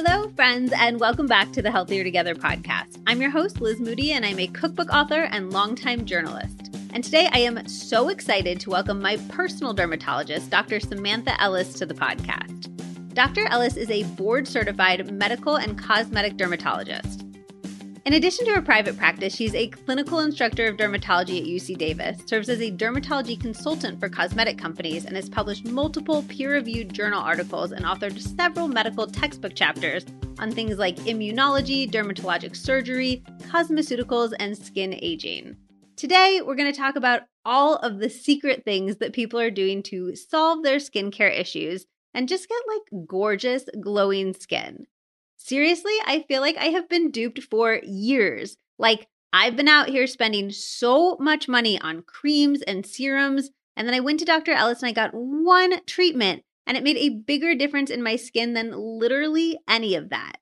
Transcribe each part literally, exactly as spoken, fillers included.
Hello, friends, and welcome back to the Healthier Together podcast. I'm your host, Liz Moody, and I'm a cookbook author and longtime journalist. And today I am so excited to welcome my personal dermatologist, Doctor Samantha Ellis, to the podcast. Doctor Ellis is a board-certified medical and cosmetic dermatologist. In addition to her private practice, she's a clinical instructor of dermatology at U C Davis, serves as a dermatology consultant for cosmetic companies, and has published multiple peer-reviewed journal articles and authored several medical textbook chapters on things like immunology, dermatologic surgery, cosmeceuticals, and skin aging. Today, we're going to talk about all of the secret things that people are doing to solve their skincare issues and just get like gorgeous, glowing skin. Seriously, I feel like I have been duped for years. Like, I've been out here spending so much money on creams and serums, and then I went to Doctor Ellis and I got one treatment, and it made a bigger difference in my skin than literally any of that.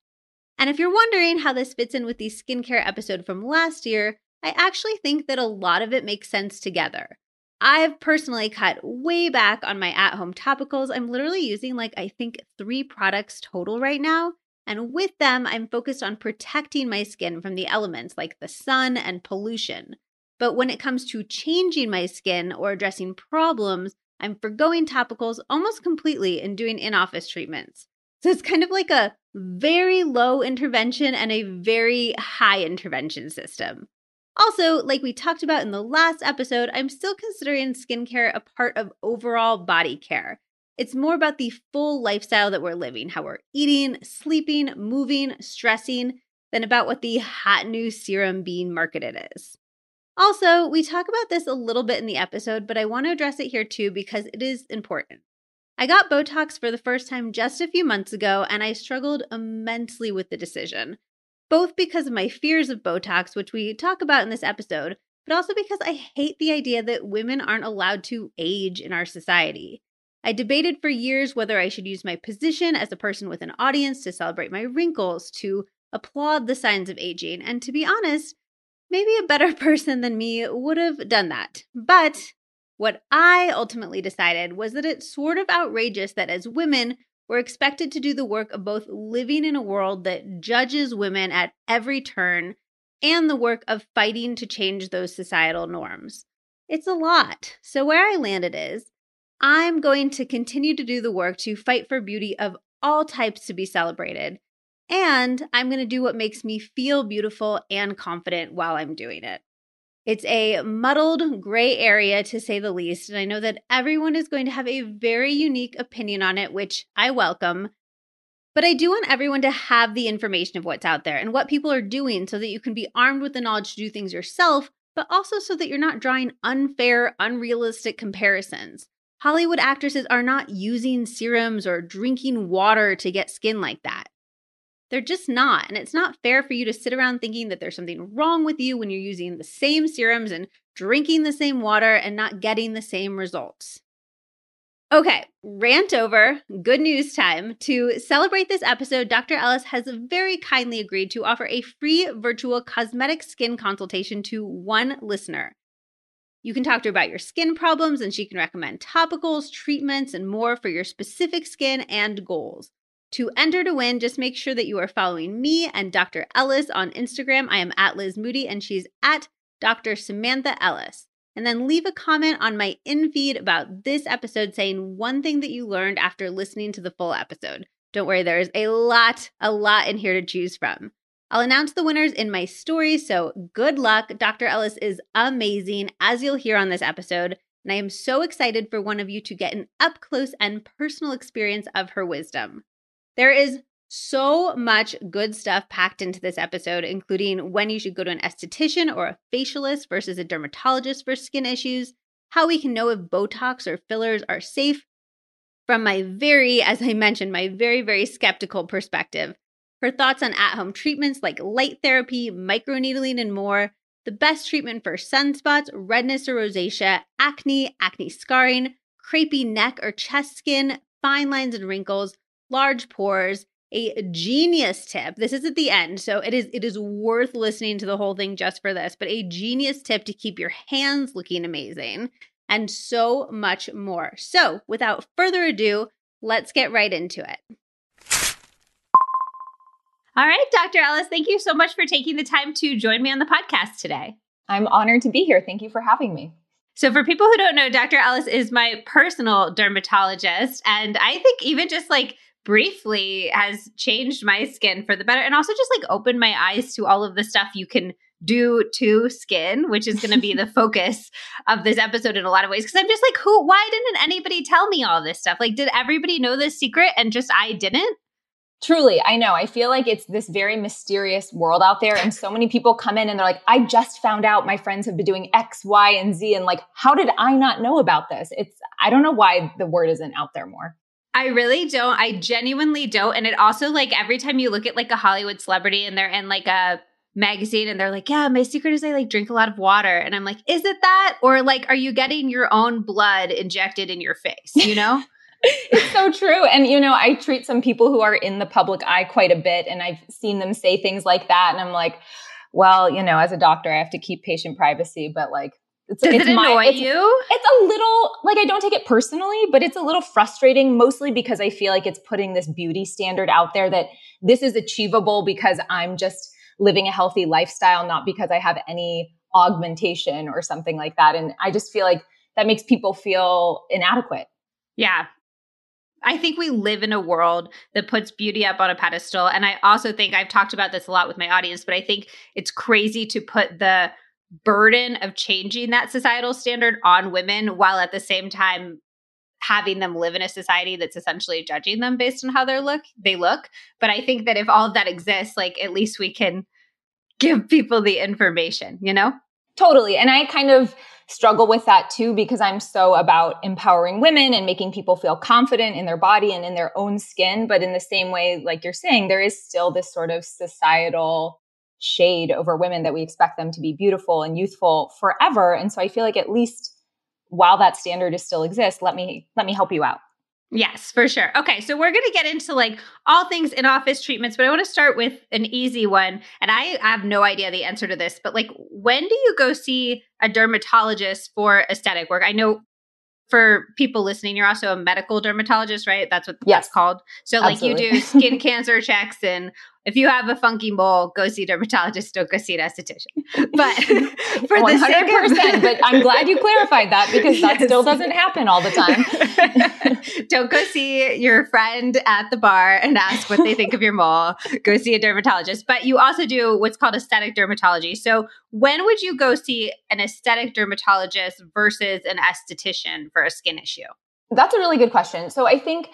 And if you're wondering how this fits in with the skincare episode from last year, I actually think that a lot of it makes sense together. I've personally cut way back on my at-home topicals. I'm literally using like, I think, three products total right now. And with them, I'm focused on protecting my skin from the elements like the sun and pollution. But when it comes to changing my skin or addressing problems, I'm forgoing topicals almost completely and doing in-office treatments. So it's kind of like a very low intervention and a very high intervention system. Also, like we talked about in the last episode, I'm still considering skincare a part of overall body care. It's more about the full lifestyle that we're living, how we're eating, sleeping, moving, stressing, than about what the hot new serum being marketed is. Also, we talk about this a little bit in the episode, but I want to address it here too because it is important. I got Botox for the first time just a few months ago, and I struggled immensely with the decision, both because of my fears of Botox, which we talk about in this episode, but also because I hate the idea that women aren't allowed to age in our society. I debated for years whether I should use my position as a person with an audience to celebrate my wrinkles, to applaud the signs of aging, and to be honest, maybe a better person than me would have done that. But what I ultimately decided was that it's sort of outrageous that as women, we're expected to do the work of both living in a world that judges women at every turn and the work of fighting to change those societal norms. It's a lot. So where I landed is, I'm going to continue to do the work to fight for beauty of all types to be celebrated, and I'm going to do what makes me feel beautiful and confident while I'm doing it. It's a muddled gray area, to say the least, and I know that everyone is going to have a very unique opinion on it, which I welcome, but I do want everyone to have the information of what's out there and what people are doing so that you can be armed with the knowledge to do things yourself, but also so that you're not drawing unfair, unrealistic comparisons. Hollywood actresses are not using serums or drinking water to get skin like that. They're just not, and it's not fair for you to sit around thinking that there's something wrong with you when you're using the same serums and drinking the same water and not getting the same results. Okay, rant over, good news time. To celebrate this episode, Doctor Ellis has very kindly agreed to offer a free virtual cosmetic skin consultation to one listener. You can talk to her about your skin problems, and she can recommend topicals, treatments, and more for your specific skin and goals. To enter to win, just make sure that you are following me and Doctor Ellis on Instagram. I am at Liz Moody, and she's at Doctor Samantha Ellis. And then leave a comment on my in-feed about this episode saying one thing that you learned after listening to the full episode. Don't worry, there is a lot, a lot in here to choose from. I'll announce the winners in my story, so good luck. Doctor Ellis is amazing, as you'll hear on this episode, and I am so excited for one of you to get an up-close and personal experience of her wisdom. There is so much good stuff packed into this episode, including when you should go to an esthetician or a facialist versus a dermatologist for skin issues, how we can know if Botox or fillers are safe, from my very, as I mentioned, my very, very skeptical perspective. Her thoughts on at-home treatments like light therapy, microneedling, and more, the best treatment for sunspots, redness or rosacea, acne, acne scarring, crepey neck or chest skin, fine lines and wrinkles, large pores, a genius tip. This is at the end, so it is it is worth listening to the whole thing just for this, but a genius tip to keep your hands looking amazing, and so much more. So without further ado, let's get right into it. All right, Doctor Ellis, thank you so much for taking the time to join me on the podcast today. I'm honored to be here. Thank you for having me. So for people who don't know, Doctor Ellis is my personal dermatologist, and I think even just like briefly has changed my skin for the better and also just like opened my eyes to all of the stuff you can do to skin, which is going to be the focus of this episode in a lot of ways. Because I'm just like, who, why didn't anybody tell me all this stuff? Like, did everybody know this secret and just I didn't? Truly, I know. I feel like it's this very mysterious world out there. And so many people come in and they're like, I just found out my friends have been doing X, Y, and Z. And like, how did I not know about this? It's, I don't know why the word isn't out there more. I really don't. I genuinely don't. And it also like every time you look at like a Hollywood celebrity and they're in like a magazine and they're like, yeah, my secret is I like drink a lot of water. And I'm like, is it that? Or like, are you getting your own blood injected in your face? You know? It's so true. And, you know, I treat some people who are in the public eye quite a bit, and I've seen them say things like that. And I'm like, well, you know, as a doctor, I have to keep patient privacy, but like, it's, does it's it annoy my, it's, you? It's a little, like, I don't take it personally, but it's a little frustrating, mostly because I feel like it's putting this beauty standard out there that this is achievable because I'm just living a healthy lifestyle, not because I have any augmentation or something like that. And I just feel like that makes people feel inadequate. Yeah. I think we live in a world that puts beauty up on a pedestal. And I also think I've talked about this a lot with my audience, but I think it's crazy to put the burden of changing that societal standard on women while at the same time having them live in a society that's essentially judging them based on how they look, they look. But I think that if all of that exists, like at least we can give people the information, you know? Totally. And I kind of struggle with that too, because I'm so about empowering women and making people feel confident in their body and in their own skin. But in the same way, like you're saying, there is still this sort of societal shade over women that we expect them to be beautiful and youthful forever. And so I feel like at least while that standard is still exists, let me, let me help you out. Yes, for sure. Okay. So we're going to get into like all things in-office treatments, but I want to start with an easy one. And I have no idea the answer to this, but like, when do you go see a dermatologist for aesthetic work? I know for people listening, you're also a medical dermatologist, right? That's what yes, that's called. So like absolutely. You do skin cancer checks, and if you have a funky mole, go see a dermatologist, don't go see an esthetician. But for the sake of- But I'm glad you clarified that, because that yes. still doesn't happen all the time. Don't go see your friend at the bar and ask what they think of your mole. Go see a dermatologist. But you also do what's called aesthetic dermatology. So when would you go see an aesthetic dermatologist versus an esthetician for a skin issue? That's a really good question. So I think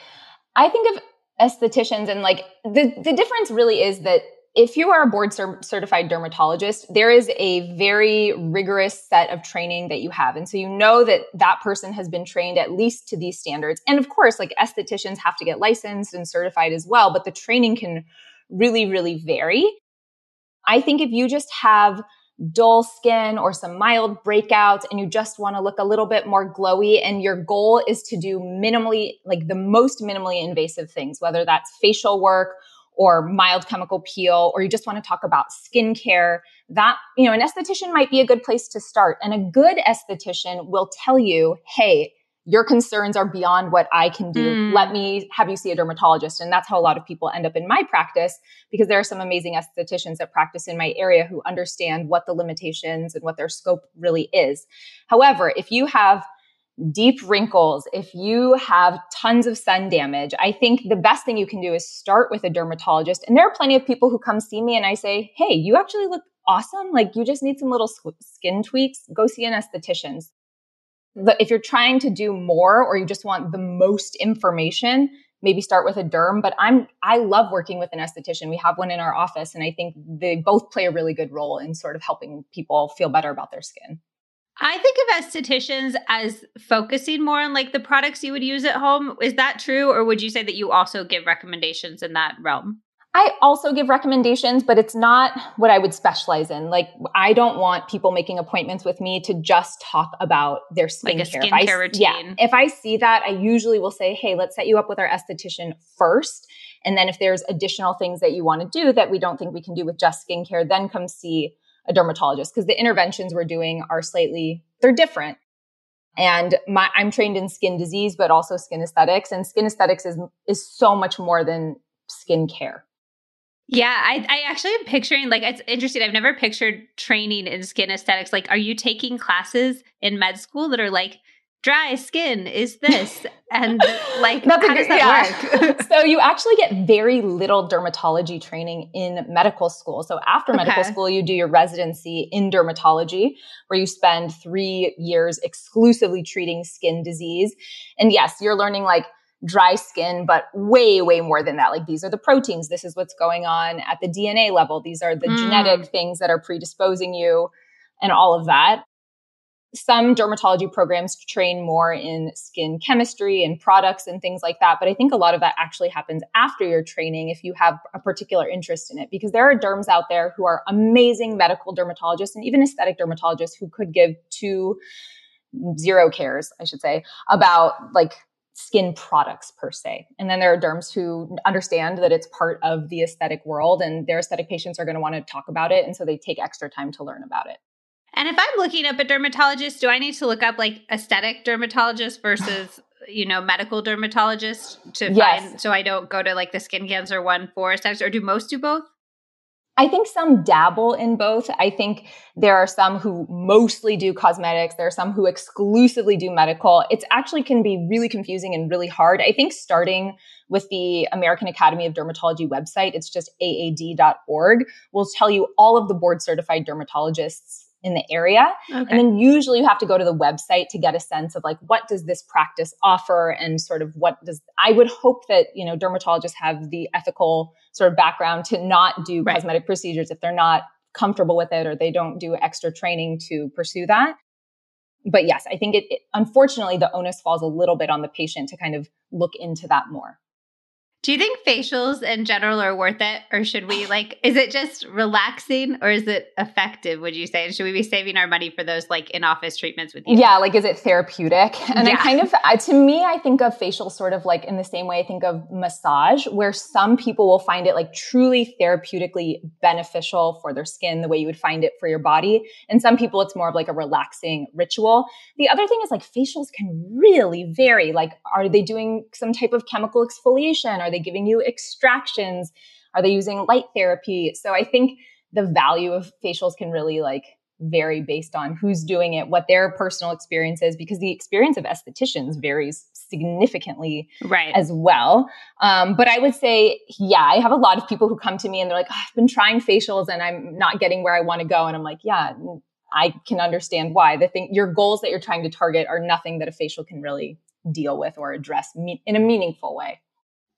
I think of estheticians, and like the, the difference really is that if you are a board cer- certified dermatologist, there is a very rigorous set of training that you have. And so you know that that person has been trained at least to these standards. And of course, like estheticians have to get licensed and certified as well, but the training can really, really vary. I think if you just have dull skin or some mild breakouts and you just want to look a little bit more glowy, and your goal is to do minimally, like the most minimally invasive things, whether that's facial work or mild chemical peel, or you just want to talk about skincare, that, you know, an esthetician might be a good place to start. And a good esthetician will tell you, hey, your concerns are beyond what I can do. Mm. Let me have you see a dermatologist. And that's how a lot of people end up in my practice, because there are some amazing estheticians that practice in my area who understand what the limitations and what their scope really is. However, if you have deep wrinkles, if you have tons of sun damage, I think the best thing you can do is start with a dermatologist. And there are plenty of people who come see me and I say, hey, you actually look awesome. Like you just need some little skin tweaks. Go see an esthetician. If you're trying to do more, or you just want the most information, maybe start with a derm. But I'm I love working with an esthetician. We have one in our office, and I think they both play a really good role in sort of helping people feel better about their skin. I think of estheticians as focusing more on like the products you would use at home. Is that true? Or would you say that you also give recommendations in that realm? I also give recommendations, but it's not what I would specialize in. Like, I don't want people making appointments with me to just talk about their skincare. Like a skincare if I, routine. Yeah, if I see that, I usually will say, hey, let's set you up with our esthetician first. And then if there's additional things that you want to do that we don't think we can do with just skincare, then come see a dermatologist. Because the interventions we're doing are slightly, they're different. And my, I'm trained in skin disease, but also skin aesthetics. And skin aesthetics is, is so much more than skincare. Yeah, I, I actually am picturing, like, it's interesting. I've never pictured training in skin aesthetics. Like, are you taking classes in med school that are like, dry skin is this? And like, how does that yeah. work? So you actually get very little dermatology training in medical school. So after okay. medical school, you do your residency in dermatology, where you spend three years exclusively treating skin disease. And yes, you're learning like dry skin, but way, way more than that. Like, these are the proteins. This is what's going on at the D N A level. These are the mm. genetic things that are predisposing you and all of that. Some dermatology programs train more in skin chemistry and products and things like that. But I think a lot of that actually happens after your training if you have a particular interest in it, because there are derms out there who are amazing medical dermatologists and even aesthetic dermatologists who could give two zero cares, I should say, about like skin products per se. And then there are derms who understand that it's part of the aesthetic world and their aesthetic patients are going to want to talk about it. And so they take extra time to learn about it. And if I'm looking up a dermatologist, do I need to look up like aesthetic dermatologist versus, you know, medical dermatologist to yes. find, so I don't go to like the skin cancer one for aesthetics, or do most do both? I think some dabble in both. I think there are some who mostly do cosmetics. There are some who exclusively do medical. It's actually can be really confusing and really hard. I think starting with the American Academy of Dermatology website, it's just A A D dot org, will tell you all of the board certified dermatologists in the area. Okay. And then usually you have to go to the website to get a sense of like, what does this practice offer? And sort of what does, I would hope that, you know, dermatologists have the ethical sort of background to not do right. cosmetic procedures if they're not comfortable with it, or they don't do extra training to pursue that. But yes, I think it, it unfortunately, the onus falls a little bit on the patient to kind of look into that more. Do you think facials in general are worth it? Or should we like, is it just relaxing or is it effective, would you say? And should we be saving our money for those like in-office treatments with you? Yeah, like is it therapeutic? And yeah. I kind of, I, to me, I think of facial sort of like in the same way I think of massage, where some people will find it like truly therapeutically beneficial for their skin, the way you would find it for your body. And some people, it's more of like a relaxing ritual. The other thing is like facials can really vary. Like, are they doing some type of chemical exfoliation? Are they giving you extractions? Are they using light therapy? So I think the value of facials can really like vary based on who's doing it, what their personal experience is, because the experience of estheticians varies significantly right. as well. Um, but I would say, yeah, I have a lot of people who come to me and they're like, oh, I've been trying facials and I'm not getting where I want to go. And I'm like, yeah, I can understand why. The thing, your goals that you're trying to target are nothing that a facial can really deal with or address me- in a meaningful way.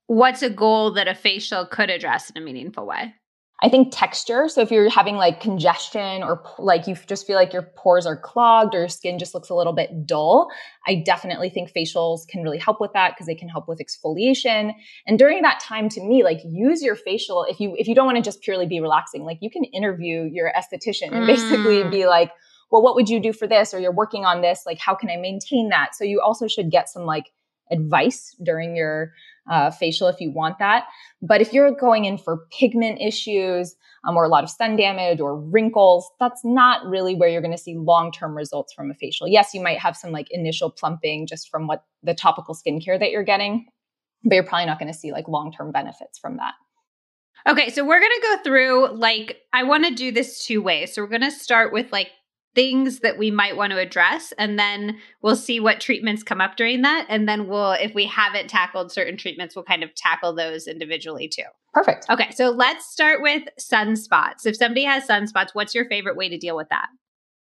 What's a goal that a facial could address in a meaningful way? I think texture. So if you're having like congestion or like you just feel like your pores are clogged or your skin just looks a little bit dull, I definitely think facials can really help with that because they can help with exfoliation. And during that time, to me, like use your facial. If you, if you don't want to just purely be relaxing, like you can interview your esthetician and mm. basically be like, well, what would you do for this? Or you're working on this. Like, how can I maintain that? So you also should get some like advice during your uh, facial if you want that. But if you're going in for pigment issues um, or a lot of sun damage or wrinkles, that's not really where you're going to see long-term results from a facial. Yes, you might have some like initial plumping just from what the topical skincare that you're getting, but you're probably not going to see like long-term benefits from that. Okay. So we're going to go through, like, I want to do this two ways. So we're going to start with like things that we might want to address, and then we'll see what treatments come up during that. And then we'll, if we haven't tackled certain treatments, we'll kind of tackle those individually too. Perfect. Okay. So let's start with sunspots. If somebody has sunspots, what's your favorite way to deal with that?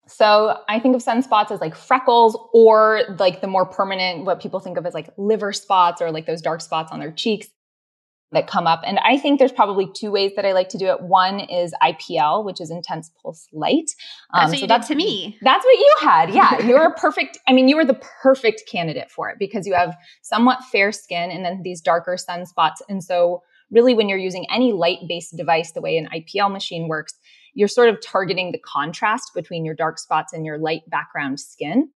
So I think of sunspots as like freckles, or like the more permanent, what people think of as like liver spots, or like those dark spots on their cheeks that come up. And I think there's probably two ways that I like to do it. One is I P L, which is intense pulse light. Um, that's what you so that's, did to me. That's what you had. Yeah. You were perfect. I mean, you were the perfect candidate for it because you have somewhat fair skin and then these darker sunspots. And so really when you're using any light-based device, the way an I P L machine works, you're sort of targeting the contrast between your dark spots and your light background skin.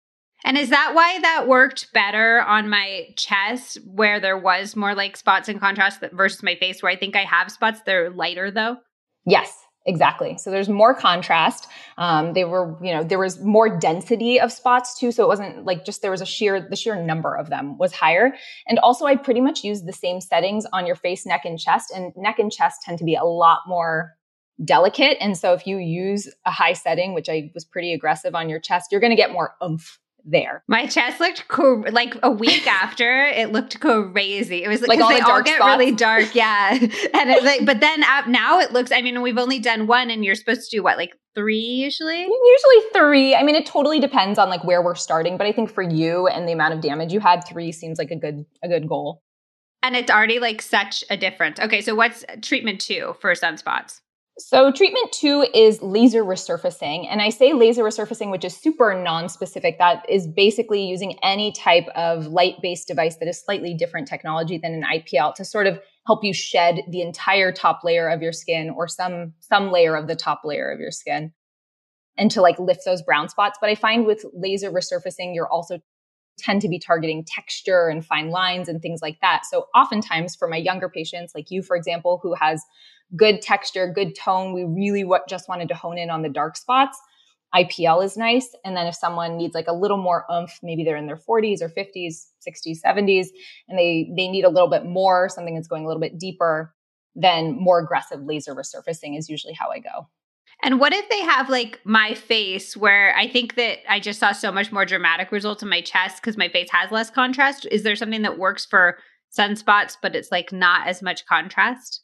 And is that why that worked better on my chest where there was more like spots and contrast versus my face where I think I have spots? They're lighter though? Yes. Exactly. So there's more contrast. Um, they were, you know, there was more density of spots too. So it wasn't like just, there was a sheer, the sheer number of them was higher. And also I pretty much used the same settings on your face, neck, and chest, and neck and chest tend to be a lot more delicate. And so if you use a high setting, which I was pretty aggressive on your chest, you're going to get more oomph there. My chest looked co- like a week after it looked crazy. It was like all they the dark all get spots. Really dark. Yeah. And it's like, but then uh, now it looks, I mean, we've only done one and you're supposed to do what? Like three usually? Usually three. I mean, it totally depends on like where we're starting, but I think for you and the amount of damage you had, three seems like a good, a good goal. And it's already like such a difference. Okay. So what's treatment two for sunspots? So treatment two is laser resurfacing. And I say laser resurfacing, which is super nonspecific. That is basically using any type of light-based device that is slightly different technology than an I P L to sort of help you shed the entire top layer of your skin or some, some layer of the top layer of your skin and to like lift those brown spots. But I find with laser resurfacing, you're also tend to be targeting texture and fine lines and things like that. So oftentimes for my younger patients, like you, for example, who has good texture, good tone, we really what just wanted to hone in on the dark spots. I P L is nice. And then if someone needs like a little more oomph, maybe they're in their forties or fifties, sixties, seventies, and they they need a little bit more, something that's going a little bit deeper, then more aggressive laser resurfacing is usually how I go. And what if they have like my face where I think that I just saw so much more dramatic results in my chest because my face has less contrast? Is there something that works for sunspots, but it's like not as much contrast?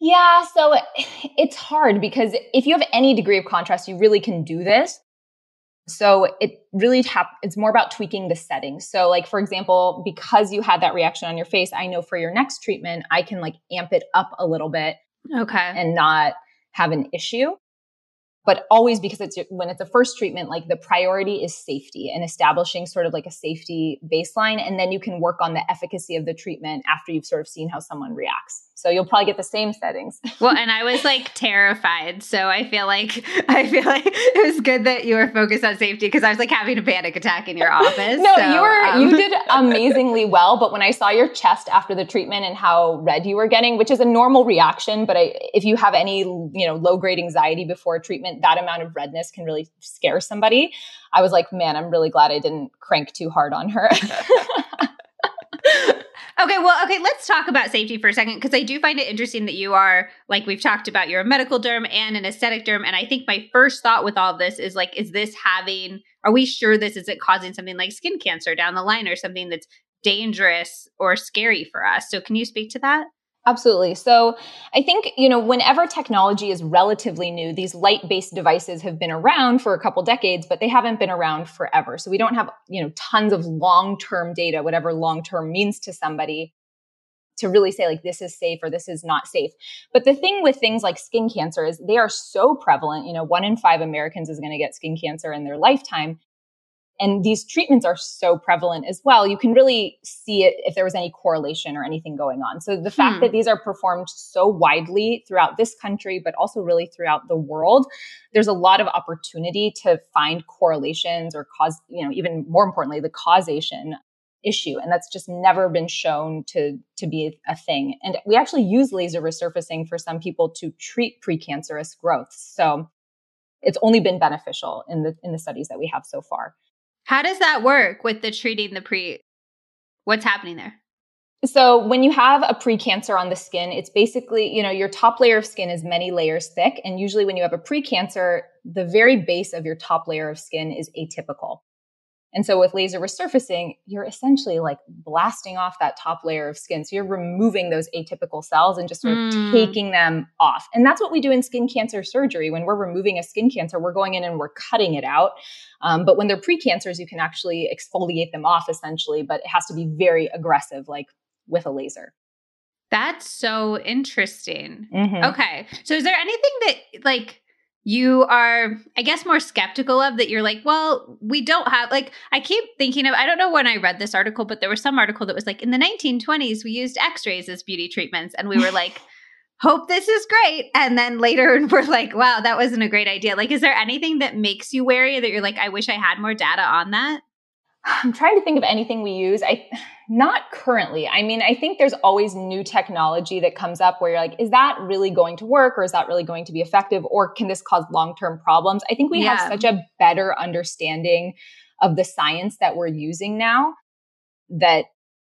Yeah. So it's hard because if you have any degree of contrast, you really can do this. So it really, tap, it's more about tweaking the setting. So like, for example, because you had that reaction on your face, I know for your next treatment, I can like amp it up a little bit. Okay. And not have an issue. But always because it's when it's a first treatment, like the priority is safety and establishing sort of like a safety baseline. And then you can work on the efficacy of the treatment after you've sort of seen how someone reacts. So you'll probably get the same settings. Well, and I was like terrified. So I feel like I feel like it was good that you were focused on safety because I was like having a panic attack in your office. No, so, you were um... you did amazingly well. But when I saw your chest after the treatment and how red you were getting, which is a normal reaction, but I, if you have any you know low grade anxiety before treatment, that amount of redness can really scare somebody. I was like, man, I'm really glad I didn't crank too hard on her. Okay. Well, okay. Let's talk about safety for a second. Cause I do find it interesting that you are like, we've talked about you're a medical derm and an aesthetic derm. And I think my first thought with all this is like, is this having, are we sure this isn't causing something like skin cancer down the line or something that's dangerous or scary for us? So can you speak to that? Absolutely. So I think, you know, whenever technology is relatively new, these light-based devices have been around for a couple decades, but they haven't been around forever. So we don't have, you know, tons of long-term data, whatever long-term means to somebody, to really say like, this is safe or this is not safe. But the thing with things like skin cancer is they are so prevalent. You know, one in five Americans is going to get skin cancer in their lifetime. And these treatments are so prevalent as well. You can really see it if there was any correlation or anything going on. So the fact hmm. that these are performed so widely throughout this country, but also really throughout the world, there's a lot of opportunity to find correlations or cause, you know, even more importantly, the causation issue. And that's just never been shown to, to be a thing. And we actually use laser resurfacing for some people to treat precancerous growth. So it's only been beneficial in the, in the studies that we have so far. How does that work with the treating the pre, what's happening there? So when you have a precancer on the skin, it's basically, you know, your top layer of skin is many layers thick. And usually when you have a precancer, the very base of your top layer of skin is atypical. And so with laser resurfacing, you're essentially like blasting off that top layer of skin. So you're removing those atypical cells and just sort of mm. taking them off. And that's what we do in skin cancer surgery. When we're removing a skin cancer, we're going in and we're cutting it out. Um, but when they're precancers, you can actually exfoliate them off essentially, but it has to be very aggressive, like with a laser. That's so interesting. Mm-hmm. Okay. So is there anything that like... you are, I guess, more skeptical of that you're like, well, we don't have, like, I keep thinking of, I don't know when I read this article, but there was some article that was like, in the nineteen twenties, we used x-rays as beauty treatments. And we were like, hope this is great. And then later we're like, wow, that wasn't a great idea. Like, is there anything that makes you wary that you're like, I wish I had more data on that? I'm trying to think of anything we use. I, Not currently. I mean, I think there's always new technology that comes up where you're like, is that really going to work, or is that really going to be effective, or can this cause long-term problems? I think we yeah. have such a better understanding of the science that we're using now that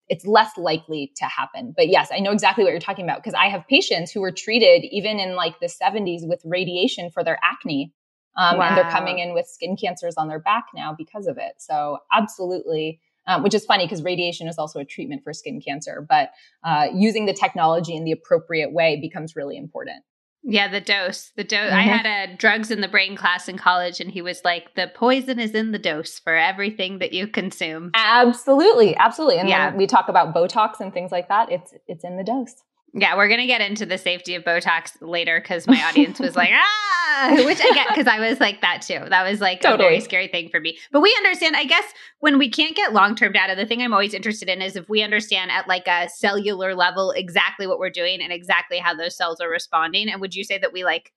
it's less likely to happen. But yes, I know exactly what you're talking about, because I have patients who were treated even in like the seventies with radiation for their acne. Um, wow. And they're coming in with skin cancers on their back now because of it. So absolutely. Um, which is funny because radiation is also a treatment for skin cancer, but uh, using the technology in the appropriate way becomes really important. Yeah, the dose. The dose. Mm-hmm. I had a drugs in the brain class in college, and he was like, the poison is in the dose for everything that you consume. Absolutely. Absolutely. And yeah. when we talk about Botox and things like that, it's it's in the dose. Yeah, we're going to get into the safety of Botox later, because my audience was like, ah, which I get, because I was like that too. That was like totally. a very scary thing for me. But we understand, I guess, when we can't get long-term data, the thing I'm always interested in is if we understand at like a cellular level exactly what we're doing and exactly how those cells are responding. And would you say that we like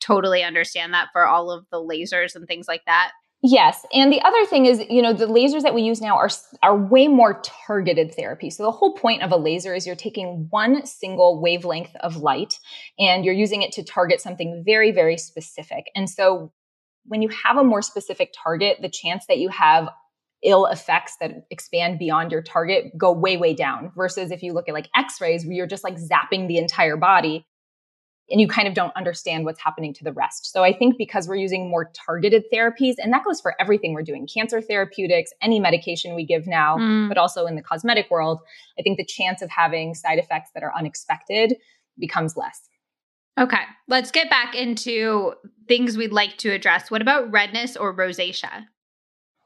totally understand that for all of the lasers and things like that? Yes. And the other thing is, you know, the lasers that we use now are are way more targeted therapy. So the whole point of a laser is you're taking one single wavelength of light and you're using it to target something very, very specific. And so when you have a more specific target, the chance that you have ill effects that expand beyond your target go way, way down, versus if you look at like X-rays where you're just like zapping the entire body, and you kind of don't understand what's happening to the rest. So I think because we're using more targeted therapies, and that goes for everything we're doing, cancer therapeutics, any medication we give now, mm. but also in the cosmetic world, I think the chance of having side effects that are unexpected becomes less. Okay. Let's get back into things we'd like to address. What about redness or rosacea?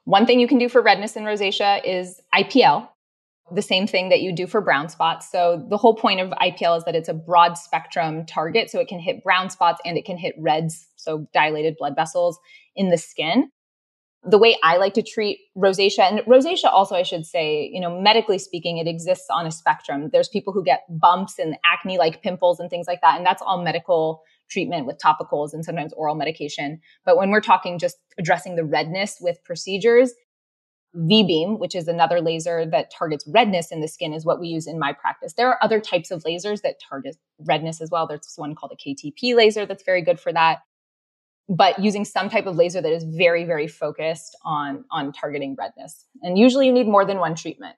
One thing you can do for redness and rosacea is I P L. The same thing that you do for brown spots. So the whole point of I P L is that it's a broad spectrum target. So it can hit brown spots and it can hit reds, so dilated blood vessels in the skin. The way I like to treat rosacea, and rosacea also, I should say, you know, medically speaking, it exists on a spectrum. There's people who get bumps and acne-like pimples and things like that. And that's all medical treatment with topicals and sometimes oral medication. But when we're talking just addressing the redness with procedures, V-beam, which is another laser that targets redness in the skin, is what we use in my practice. There are other types of lasers that target redness as well. There's one called a K T P laser that's very good for that. But using some type of laser that is very, very focused on, on targeting redness. And usually you need more than one treatment.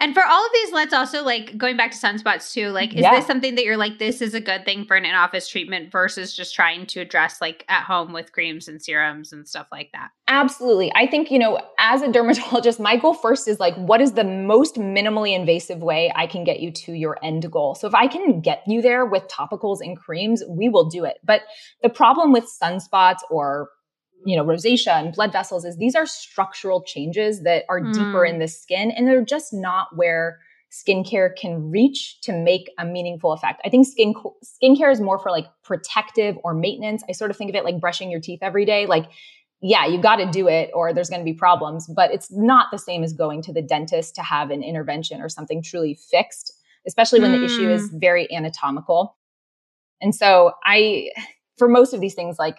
And for all of these, let's also, like, going back to sunspots too, like, is yeah. this something that you're like, this is a good thing for an in-office treatment versus just trying to address like at home with creams and serums and stuff like that? Absolutely. I think, you know, as a dermatologist, my goal first is like, what is the most minimally invasive way I can get you to your end goal? So if I can get you there with topicals and creams, we will do it. But the problem with sunspots or you know, rosacea and blood vessels is these are structural changes that are mm. deeper in the skin, and they're just not where skincare can reach to make a meaningful effect. I think skin skincare is more for like protective or maintenance. I sort of think of it like brushing your teeth every day. Like, yeah, you got to do it or there's going to be problems, but it's not the same as going to the dentist to have an intervention or something truly fixed, especially when mm. the issue is very anatomical. And so I, for most of these things, like,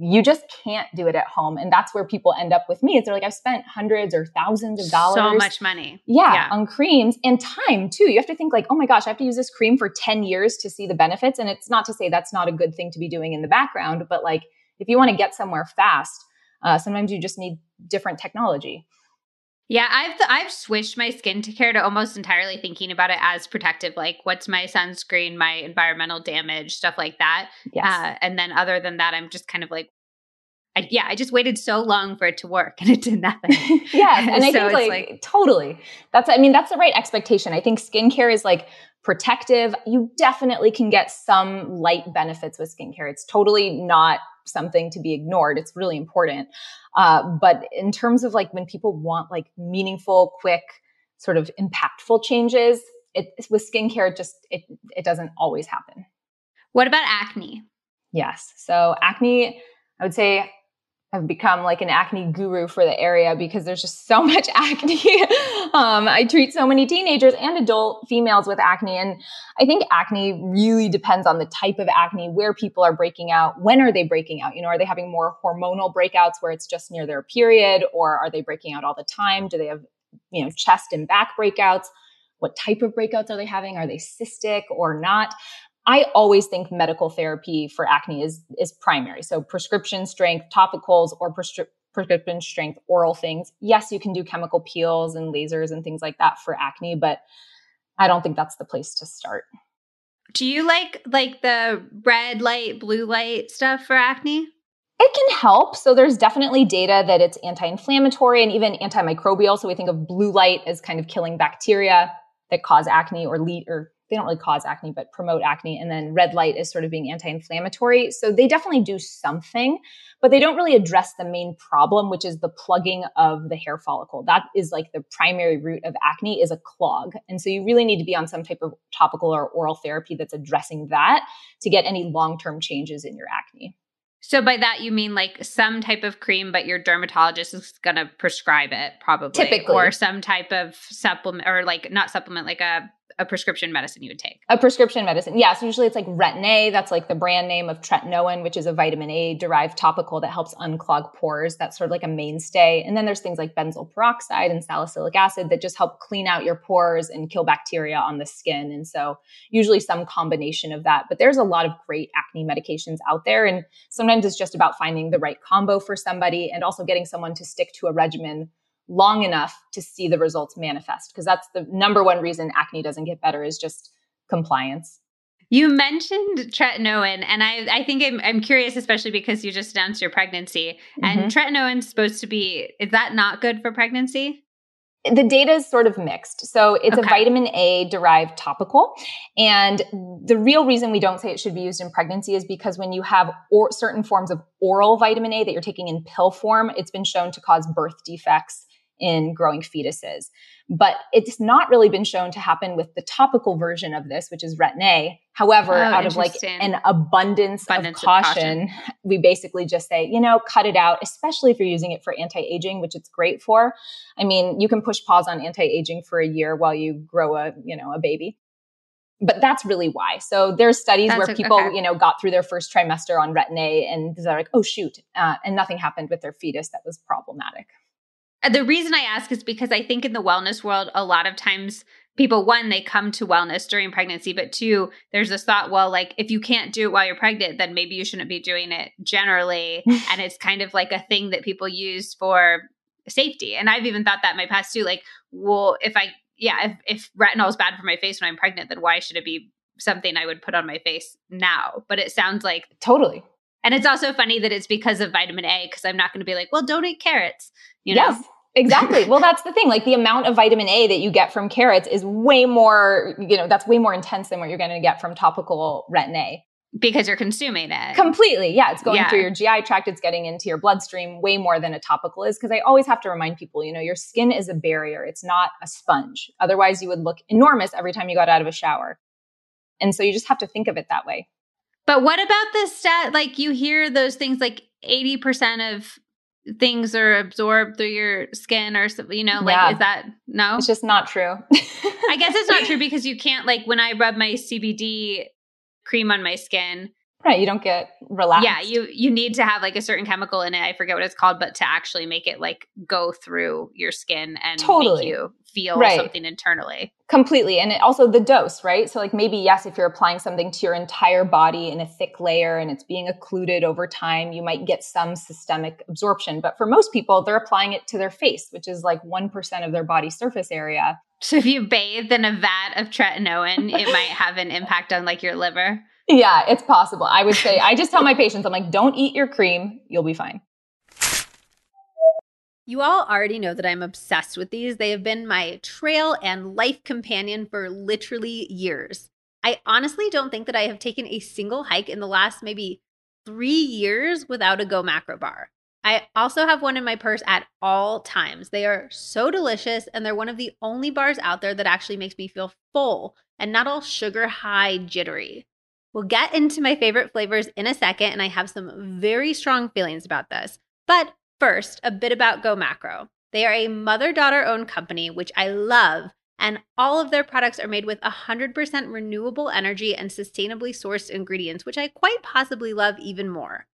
you just can't do it at home. And that's where people end up with me. It's they're like, I've spent hundreds or thousands of dollars. So much money. Yeah, yeah. On creams and time too. You have to think like, oh my gosh, I have to use this cream for ten years to see the benefits. And it's not to say that's not a good thing to be doing in the background, but like if you want to get somewhere fast, uh, sometimes you just need different technology. Yeah, I've th- I've switched my skincare to almost entirely thinking about it as protective, like what's my sunscreen, my environmental damage, stuff like that. Yes. Uh, and then other than that, I'm just kind of like, I, yeah, I just waited so long for it to work and it did nothing. Yes, and, and I so think like, like totally. That's I mean, that's the right expectation. I think skincare is like protective. You definitely can get some light benefits with skincare. It's totally not something to be ignored. It's really important. Uh, but in terms of like when people want like meaningful, quick, sort of impactful changes, it with skincare, it just, it, it doesn't always happen. What about acne? Yes. So acne, I would say I've become like an acne guru for the area because there's just so much acne. um, I treat so many teenagers and adult females with acne. And I think acne really depends on the type of acne, where people are breaking out. When are they breaking out? You know, are they having more hormonal breakouts where it's just near their period, or are they breaking out all the time? Do they have you know, chest and back breakouts. What type of breakouts are they having? Are they cystic or not? I always think medical therapy for acne is is primary. So prescription strength topicals or prescri- prescription strength oral things. Yes, you can do chemical peels and lasers and things like that for acne, but I don't think that's the place to start. Do you like like the red light, blue light stuff for acne? It can help. So there's definitely data that it's anti-inflammatory and even antimicrobial. So we think of blue light as kind of killing bacteria that cause acne or lead, or they don't really cause acne, but promote acne. And then red light is sort of being anti-inflammatory. So they definitely do something, but they don't really address the main problem, which is the plugging of the hair follicle. That is like the primary root of acne, is a clog. And so you really need to be on some type of topical or oral therapy that's addressing that to get any long-term changes in your acne. So by that, you mean like some type of cream, but your dermatologist is going to prescribe it probably. Typically. Or some type of supplement, or like not supplement, like a, a prescription medicine you would take. A prescription medicine. Yeah. So usually it's like Retin-A. That's like the brand name of tretinoin, which is a vitamin A derived topical that helps unclog pores. That's sort of like a mainstay. And then there's things like benzoyl peroxide and salicylic acid that just help clean out your pores and kill bacteria on the skin. And so usually some combination of that. But there's a lot of great acne medications out there. And some Sometimes it's just about finding the right combo for somebody and also getting someone to stick to a regimen long enough to see the results manifest, because that's the number one reason acne doesn't get better, is just compliance. You mentioned tretinoin, and I, I think I'm, I'm curious, especially because you just announced your pregnancy. Mm-hmm. And tretinoin is supposed to be, is that not good for pregnancy? The data is sort of mixed. So it's okay. A vitamin A derived topical. And the real reason we don't say it should be used in pregnancy is because when you have or certain forms of oral vitamin A that you're taking in pill form, it's been shown to cause birth defects in growing fetuses. But it's not really been shown to happen with the topical version of this, which is Retin-A. However, oh, out of like an abundance, abundance of, caution, of caution, we basically just say, you know, cut it out, especially if you're using it for anti-aging, which it's great for. I mean, you can push pause on anti-aging for a year while you grow a, you know, a baby. But that's really why. So there's studies that's where people, okay. you know, got through their first trimester on Retin-A and they're like, oh, shoot. Uh, and nothing happened with their fetus that was problematic. The reason I ask is because I think in the wellness world, a lot of times people, one, they come to wellness during pregnancy, but two, there's this thought, well, like if you can't do it while you're pregnant, then maybe you shouldn't be doing it generally. And it's kind of like a thing that people use for safety. And I've even thought that in my past too, like, well, if I, yeah, if, if retinol is bad for my face when I'm pregnant, then why should it be something I would put on my face now? But it sounds like totally. And it's also funny that it's because of vitamin A, because I'm not going to be like, well, don't eat carrots. You know? Yes, exactly. Well, that's the thing. Like the amount of vitamin A that you get from carrots is way more, you know, that's way more intense than what you're going to get from topical Retin-A. Because you're consuming it. Completely. Yeah. It's going yeah. through your G I tract. It's getting into your bloodstream way more than a topical is. Because I always have to remind people, you know, your skin is a barrier. It's not a sponge. Otherwise, you would look enormous every time you got out of a shower. And so you just have to think of it that way. But what about this stat? Like you hear those things like eighty percent of things are absorbed through your skin or something, you know, like yeah. is that, no? It's just not true. I guess it's not true because you can't, like when I rub my C B D cream on my skin. Right. You don't get relaxed. Yeah. You, you need to have like a certain chemical in it. I forget what it's called, but to actually make it like go through your skin and totally. Make you feel right. something internally. Completely. And it also the dose, right? So like maybe, yes, if you're applying something to your entire body in a thick layer and it's being occluded over time, you might get some systemic absorption. But for most people, they're applying it to their face, which is like one percent of their body surface area. So if you bathe in a vat of tretinoin, it might have an impact on like your liver. Yeah, it's possible. I would say, I just tell my patients, I'm like, don't eat your cream. You'll be fine. You all already know that I'm obsessed with these. They have been my trail and life companion for literally years. I honestly don't think that I have taken a single hike in the last maybe three years without a GoMacro bar. I also have one in my purse at all times. They are so delicious, and they're one of the only bars out there that actually makes me feel full and not all sugar high jittery. We'll get into my favorite flavors in a second, and I have some very strong feelings about this. But first, a bit about GoMacro. They are a mother-daughter-owned company, which I love, and all of their products are made with one hundred percent renewable energy and sustainably sourced ingredients, which I quite possibly love even more.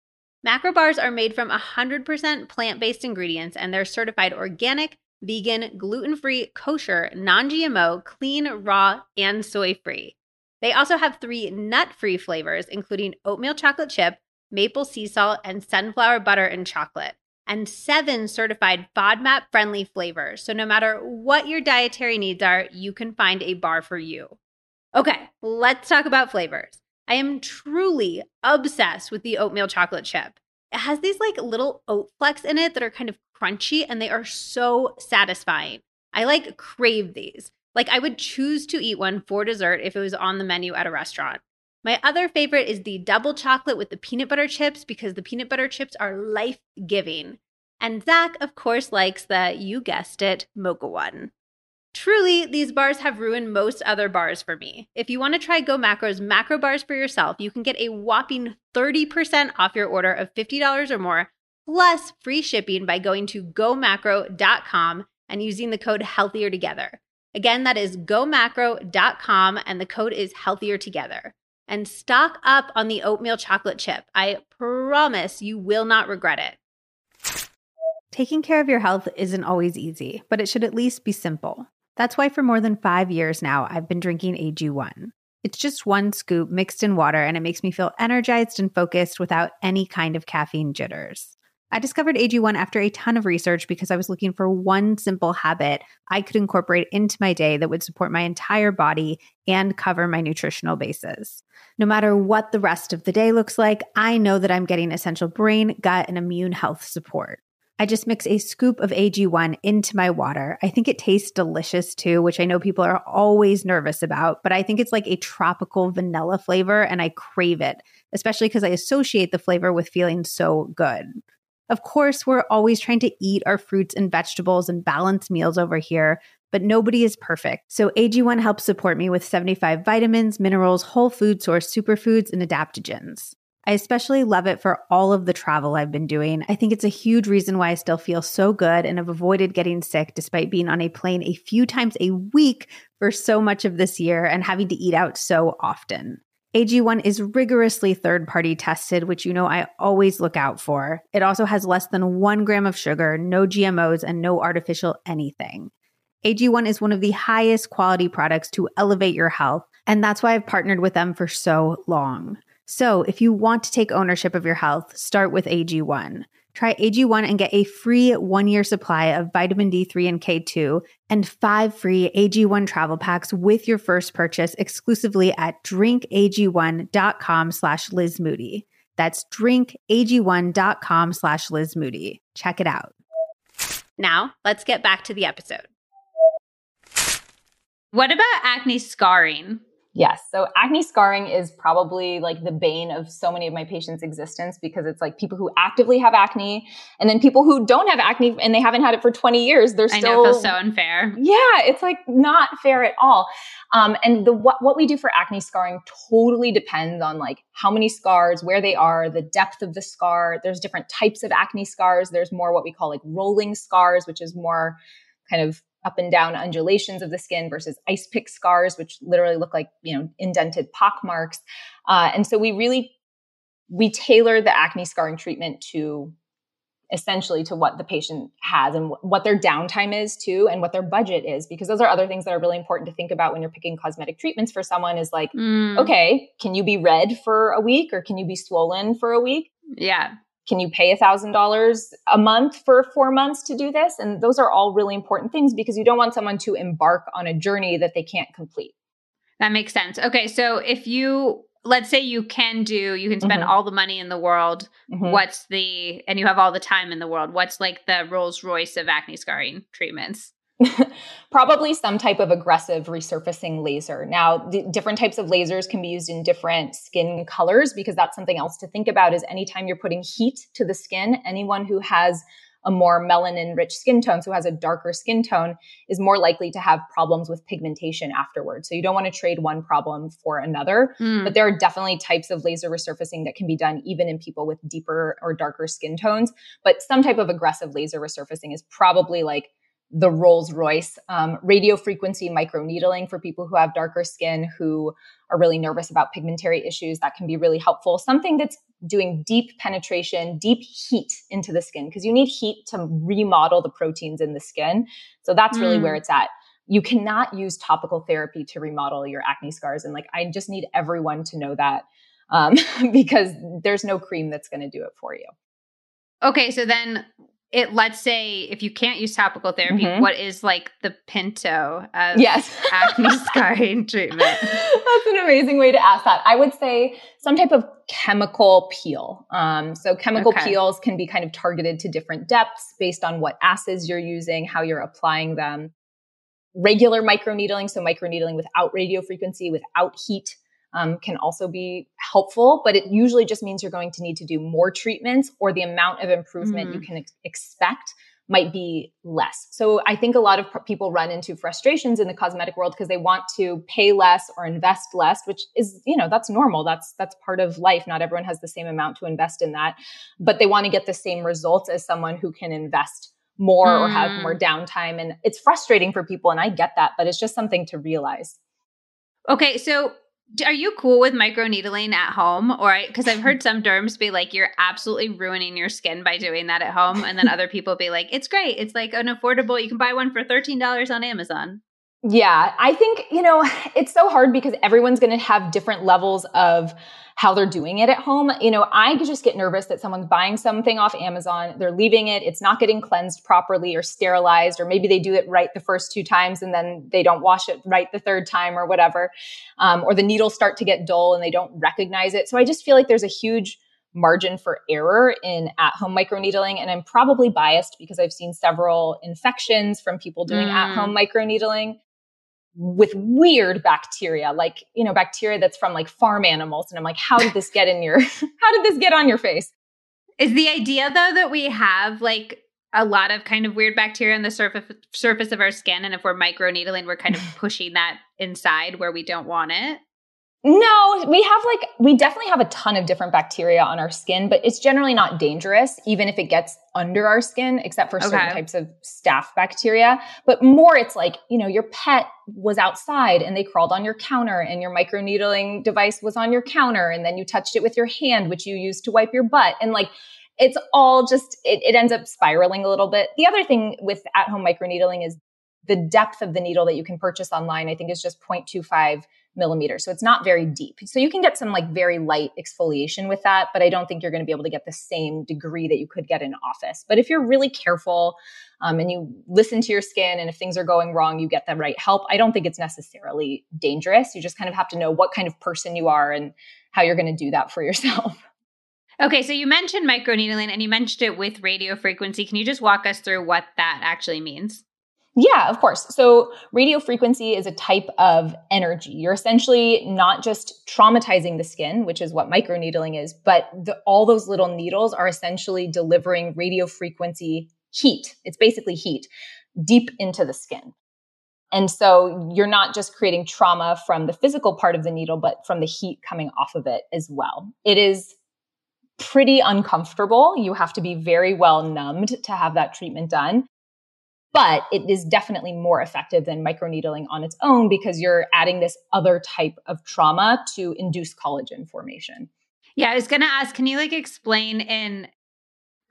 Macro bars are made from one hundred percent plant-based ingredients, and they're certified organic, vegan, gluten-free, kosher, non-G M O, clean, raw, and soy-free. They also have three nut-free flavors, including oatmeal chocolate chip, maple sea salt, and sunflower butter and chocolate, and seven certified FODMAP-friendly flavors. So no matter what your dietary needs are, you can find a bar for you. Okay, let's talk about flavors. I am truly obsessed with the oatmeal chocolate chip. It has these like little oat flecks in it that are kind of crunchy, and they are so satisfying. I like crave these. Like I would choose to eat one for dessert if it was on the menu at a restaurant. My other favorite is the double chocolate with the peanut butter chips because the peanut butter chips are life-giving. And Zach, of course, likes the, you guessed it, mocha one. Truly, these bars have ruined most other bars for me. If you want to try GoMacro's macro bars for yourself, you can get a whopping thirty percent off your order of fifty dollars or more, plus free shipping by going to go macro dot com and using the code HEALTHIERTOGETHer. Again, that is go macro dot com and the code is HEALTHIERTOGETHer. And stock up on the oatmeal chocolate chip. I promise you will not regret it. Taking care of your health isn't always easy, but it should at least be simple. That's why for more than five years now, I've been drinking A G one. It's just one scoop mixed in water, and it makes me feel energized and focused without any kind of caffeine jitters. I discovered A G one after a ton of research because I was looking for one simple habit I could incorporate into my day that would support my entire body and cover my nutritional bases. No matter what the rest of the day looks like, I know that I'm getting essential brain, gut, and immune health support. I just mix a scoop of A G one into my water. I think it tastes delicious too, which I know people are always nervous about, but I think it's like a tropical vanilla flavor and I crave it, especially because I associate the flavor with feeling so good. Of course, we're always trying to eat our fruits and vegetables and balanced meals over here, but nobody is perfect. So A G one helps support me with seventy-five vitamins, minerals, whole food source, superfoods, and adaptogens. I especially love it for all of the travel I've been doing. I think it's a huge reason why I still feel so good and have avoided getting sick despite being on a plane a few times a week for so much of this year and having to eat out so often. A G one is rigorously third-party tested, which you know I always look out for. It also has less than one gram of sugar, no G M Os, and no artificial anything. A G one is one of the highest quality products to elevate your health, and that's why I've partnered with them for so long. So if you want to take ownership of your health, start with A G one. Try A G one and get a free one-year supply of vitamin D three and K two and five free A G one travel packs with your first purchase exclusively at drinkag1.com slash Liz Moody. That's drinkag1.com slash Liz Moody. Check it out. Now, let's get back to the episode. What about acne scarring? Yes. So acne scarring is probably like the bane of so many of my patients' existence because it's like people who actively have acne and then people who don't have acne and they haven't had it for twenty years. They're still, I know, it feels so unfair. Yeah. It's like not fair at all. Um, and the, what, what we do for acne scarring totally depends on like how many scars, where they are, the depth of the scar. There's different types of acne scars. There's more what we call like rolling scars, which is more kind of up and down undulations of the skin versus ice pick scars, which literally look like, you know, indented pock marks. Uh, and so we really, we tailor the acne scarring treatment to essentially to what the patient has and w- what their downtime is too, and what their budget is, because those are other things that are really important to think about when you're picking cosmetic treatments for someone is like, mm. okay, can you be red for a week or can you be swollen for a week? Yeah. Can you pay one thousand dollars a month for four months to do this? And those are all really important things because you don't want someone to embark on a journey that they can't complete. That makes sense. Okay. So if you, let's say you can do, you can spend mm-hmm. all the money in the world. Mm-hmm. What's the, and you have all the time in the world. What's like the Rolls Royce of acne scarring treatments? Probably some type of aggressive resurfacing laser. Now, the different types of lasers can be used in different skin colors because that's something else to think about is anytime you're putting heat to the skin, anyone who has a more melanin-rich skin tone, so has a darker skin tone, is more likely to have problems with pigmentation afterwards. So you don't want to trade one problem for another. Mm. But there are definitely types of laser resurfacing that can be done even in people with deeper or darker skin tones. But some type of aggressive laser resurfacing is probably like the Rolls Royce, um, radio frequency microneedling for people who have darker skin, who are really nervous about pigmentary issues. That can be really helpful. Something that's doing deep penetration, deep heat into the skin, because you need heat to remodel the proteins in the skin. So that's really mm. where it's at. You cannot use topical therapy to remodel your acne scars. And like, I just need everyone to know that, um, because there's no cream that's going to do it for you. Okay. So then it, let's say if you can't use topical therapy, mm-hmm. what is like the pinto of yes. acne scarring treatment? That's an amazing way to ask that. I would say some type of chemical peel. Um, so chemical okay. peels can be kind of targeted to different depths based on what acids you're using, how you're applying them. Regular microneedling, so microneedling without radio frequency, without heat, um, can also be helpful, but it usually just means you're going to need to do more treatments, or the amount of improvement mm. you can ex- expect might be less. So I think a lot of pr- people run into frustrations in the cosmetic world because they want to pay less or invest less, which is, you know, that's normal. That's, that's part of life. Not everyone has the same amount to invest in that, but they want to get the same results as someone who can invest more mm. or have more downtime. And it's frustrating for people. And I get that, but it's just something to realize. Okay. So are you cool with microneedling at home? Or because I've heard some derms be like, you're absolutely ruining your skin by doing that at home. And then other people be like, it's great. It's like an affordable, you can buy one for thirteen dollars on Amazon. Yeah. I think, you know, it's so hard because everyone's going to have different levels of how they're doing it at home. You know, I just get nervous that someone's buying something off Amazon, they're leaving it, it's not getting cleansed properly or sterilized, or maybe they do it right the first two times and then they don't wash it right the third time or whatever. Um, or the needles start to get dull and they don't recognize it. So I just feel like there's a huge margin for error in at-home microneedling. And I'm probably biased because I've seen several infections from people doing mm. at-home microneedling with weird bacteria, like, you know, bacteria that's from like farm animals. And I'm like, how did this get in your, how did this get on your face? Is the idea though, that we have like a lot of kind of weird bacteria on the surface surface of our skin. And if we're microneedling, we're kind of pushing that inside where we don't want it. No, we have like, we definitely have a ton of different bacteria on our skin, but it's generally not dangerous, even if it gets under our skin, except for certain okay. types of staph bacteria. But more it's like, you know, your pet was outside and they crawled on your counter and your microneedling device was on your counter. And then you touched it with your hand, which you used to wipe your butt. And like, it's all just, it, it ends up spiraling a little bit. The other thing with at-home microneedling is the depth of the needle that you can purchase online, I think is just zero point two five millimeter. So it's not very deep. So you can get some like very light exfoliation with that, but I don't think you're going to be able to get the same degree that you could get in office. But if you're really careful um, and you listen to your skin, and if things are going wrong, you get the right help, I don't think it's necessarily dangerous. You just kind of have to know what kind of person you are and how you're going to do that for yourself. Okay. So you mentioned microneedling and you mentioned it with radio frequency. Can you just walk us through what that actually means? Yeah, of course. So radio frequency is a type of energy. You're essentially not just traumatizing the skin, which is what microneedling is, but the, all those little needles are essentially delivering radio frequency heat. It's basically heat deep into the skin. And so you're not just creating trauma from the physical part of the needle, but from the heat coming off of it as well. It is pretty uncomfortable. You have to be very well numbed to have that treatment done. But it is definitely more effective than microneedling on its own because you're adding this other type of trauma to induce collagen formation. Yeah, I was going to ask, can you like explain in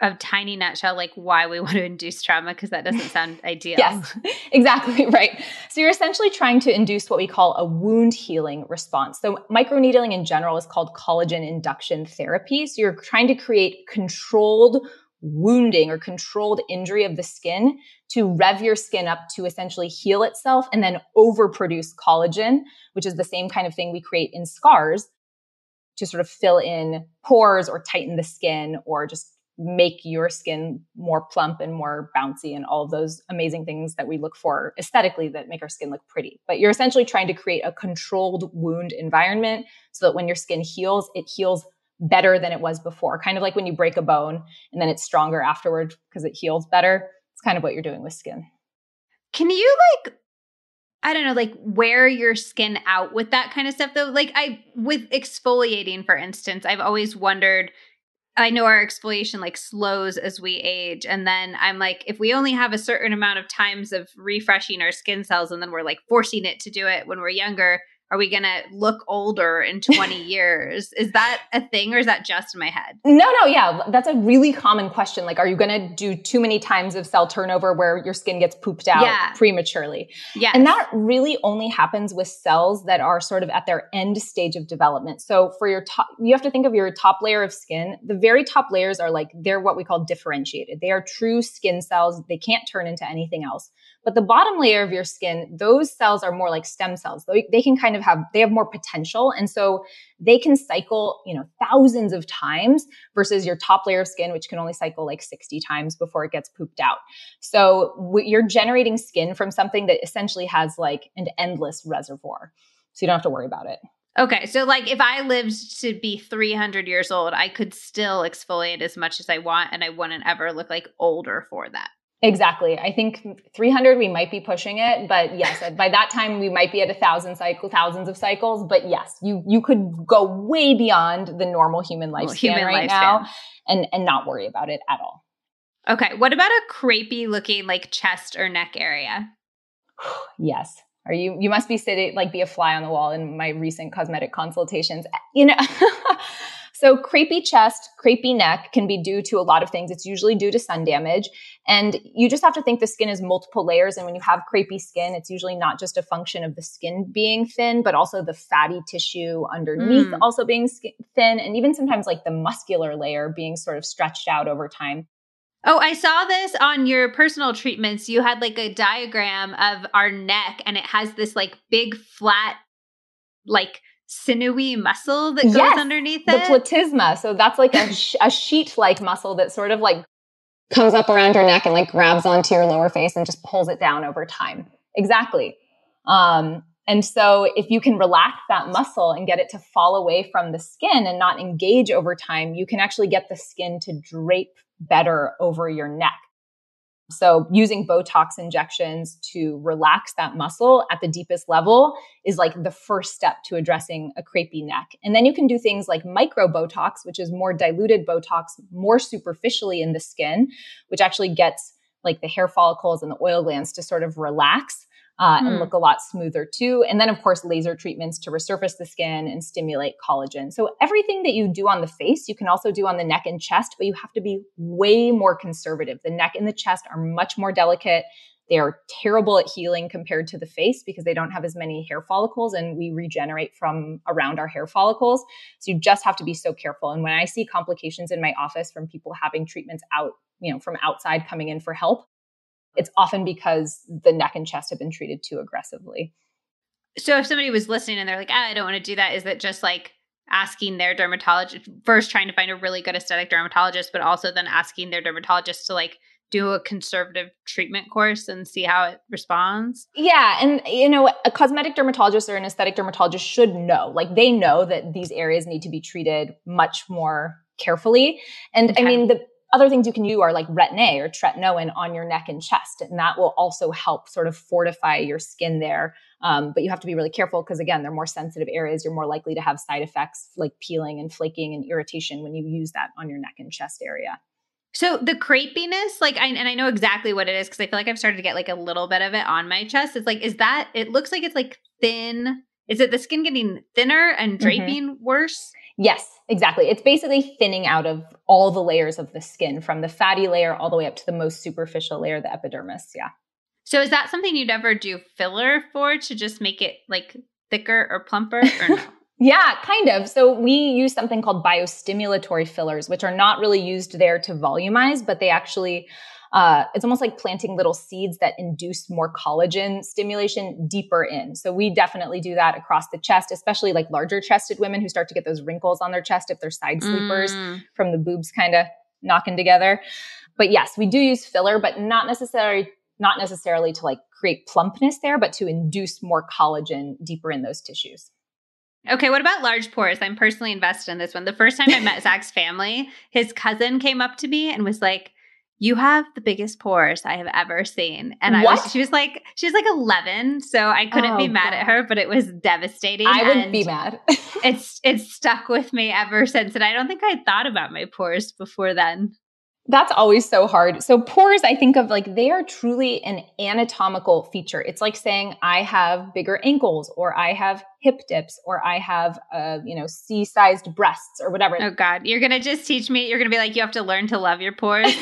a tiny nutshell, like why we want to induce trauma? Because that doesn't sound ideal. Yes, exactly. Right. So you're essentially trying to induce what we call a wound healing response. So microneedling in general is called collagen induction therapy. So you're trying to create controlled wounding or controlled injury of the skin to rev your skin up to essentially heal itself and then overproduce collagen, which is the same kind of thing we create in scars to sort of fill in pores or tighten the skin or just make your skin more plump and more bouncy and all of those amazing things that we look for aesthetically that make our skin look pretty. But you're essentially trying to create a controlled wound environment so that when your skin heals, it heals better than it was before. Kind of like when you break a bone and then it's stronger afterward because it heals better. It's kind of what you're doing with skin. Can you like, I don't know, like wear your skin out with that kind of stuff though? Like I, with exfoliating, for instance, I've always wondered I know our exfoliation like slows as we age. And then I'm like, if we only have a certain amount of times of refreshing our skin cells and then we're like forcing it to do it when we're younger, are we going to look older in twenty years? Is that a thing or is that just in my head? No, no. Yeah. That's a really common question. Like, are you going to do too many times of cell turnover where your skin gets pooped out yeah. prematurely? Yeah. And that really only happens with cells that are sort of at their end stage of development. So for your top, you have to think of your top layer of skin. The very top layers are like, they're what we call differentiated. They are true skin cells. They can't turn into anything else. But the bottom layer of your skin, those cells are more like stem cells. They, they can kind of have, they have more potential. And so they can cycle, you know, thousands of times versus your top layer of skin, which can only cycle like sixty times before it gets pooped out. So w- you're generating skin from something that essentially has like an endless reservoir. So you don't have to worry about it. Okay. So like if I lived to be three hundred years old, I could still exfoliate as much as I want and I wouldn't ever look like older for that. Exactly. I think three hundred, we might be pushing it, but yes, by that time we might be at a thousand cycle, thousands of cycles, but yes, you, you could go way beyond the normal human lifespan human right lifespan. now and, and not worry about it at all. Okay. What about a crepey looking like chest or neck area? Yes. Are you, you must be sitting, like be a fly on the wall in my recent cosmetic consultations, you know. So crepey chest, crepey neck can be due to a lot of things. It's usually due to sun damage. And you just have to think the skin is multiple layers. And when you have crepey skin, it's usually not just a function of the skin being thin, but also the fatty tissue underneath mm. also being skin- thin. And even sometimes like the muscular layer being sort of stretched out over time. Oh, I saw this on your personal treatments. You had like a diagram of our neck and it has this like big flat, like sinewy muscle that goes yes, underneath it? The platysma. So that's like a, sh- a sheet-like muscle that sort of like comes up around your neck and like grabs onto your lower face and just pulls it down over time. Exactly. Um, and so if you can relax that muscle and get it to fall away from the skin and not engage over time, you can actually get the skin to drape better over your neck. So using Botox injections to relax that muscle at the deepest level is like the first step to addressing a crepey neck. And then you can do things like micro Botox, which is more diluted Botox, more superficially in the skin, which actually gets like the hair follicles and the oil glands to sort of relax uh, hmm. and look a lot smoother too. And then of course, laser treatments to resurface the skin and stimulate collagen. So everything that you do on the face, you can also do on the neck and chest, but you have to be way more conservative. The neck and the chest are much more delicate. They are terrible at healing compared to the face because they don't have as many hair follicles and we regenerate from around our hair follicles. So you just have to be so careful. And when I see complications in my office from people having treatments out, you know, from outside coming in for help, it's often because the neck and chest have been treated too aggressively. So if somebody was listening and they're like, oh, I don't want to do that, is that just like asking their dermatologist, first trying to find a really good aesthetic dermatologist, but also then asking their dermatologist to like do a conservative treatment course and see how it responds? Yeah. And, you know, a cosmetic dermatologist or an aesthetic dermatologist should know, like they know that these areas need to be treated much more carefully. And okay. I mean, the other things you can do are like Retin-A or tretinoin on your neck and chest, and that will also help sort of fortify your skin there. Um, but you have to be really careful because, again, they're more sensitive areas. You're more likely to have side effects like peeling and flaking and irritation when you use that on your neck and chest area. So the crepiness, like, I, and I know exactly what it is because I feel like I've started to get like a little bit of it on my chest. It's like, is that, it looks like it's like thin. Is it the skin getting thinner and draping mm-hmm. worse? Yes, exactly. It's basically thinning out of all the layers of the skin from the fatty layer all the way up to the most superficial layer, the epidermis. Yeah. So is that something you'd ever do filler for to just make it like thicker or plumper or no? Yeah, kind of. So we use something called biostimulatory fillers, which are not really used there to volumize, but they actually Uh, it's almost like planting little seeds that induce more collagen stimulation deeper in. So we definitely do that across the chest, especially like larger chested women who start to get those wrinkles on their chest if they're side sleepers mm. from the boobs kind of knocking together. But yes, we do use filler, but not necessarily, not necessarily to like create plumpness there, but to induce more collagen deeper in those tissues. Okay, what about large pores? I'm personally invested in this one. The first time I met Zach's family, his cousin came up to me and was like, you have the biggest pores I have ever seen. And I was, she was like, she was like eleven. So I couldn't oh, be mad God. at her, but it was devastating. I wouldn't be mad. it's, it's stuck with me ever since. And I don't think I thought about my pores before then. That's always so hard. So pores, I think of like, they are truly an anatomical feature. It's like saying I have bigger ankles or I have hip dips or I have, uh, you know, C-sized breasts or whatever. Oh God, you're going to just teach me. You're going to be like, you have to learn to love your pores. Not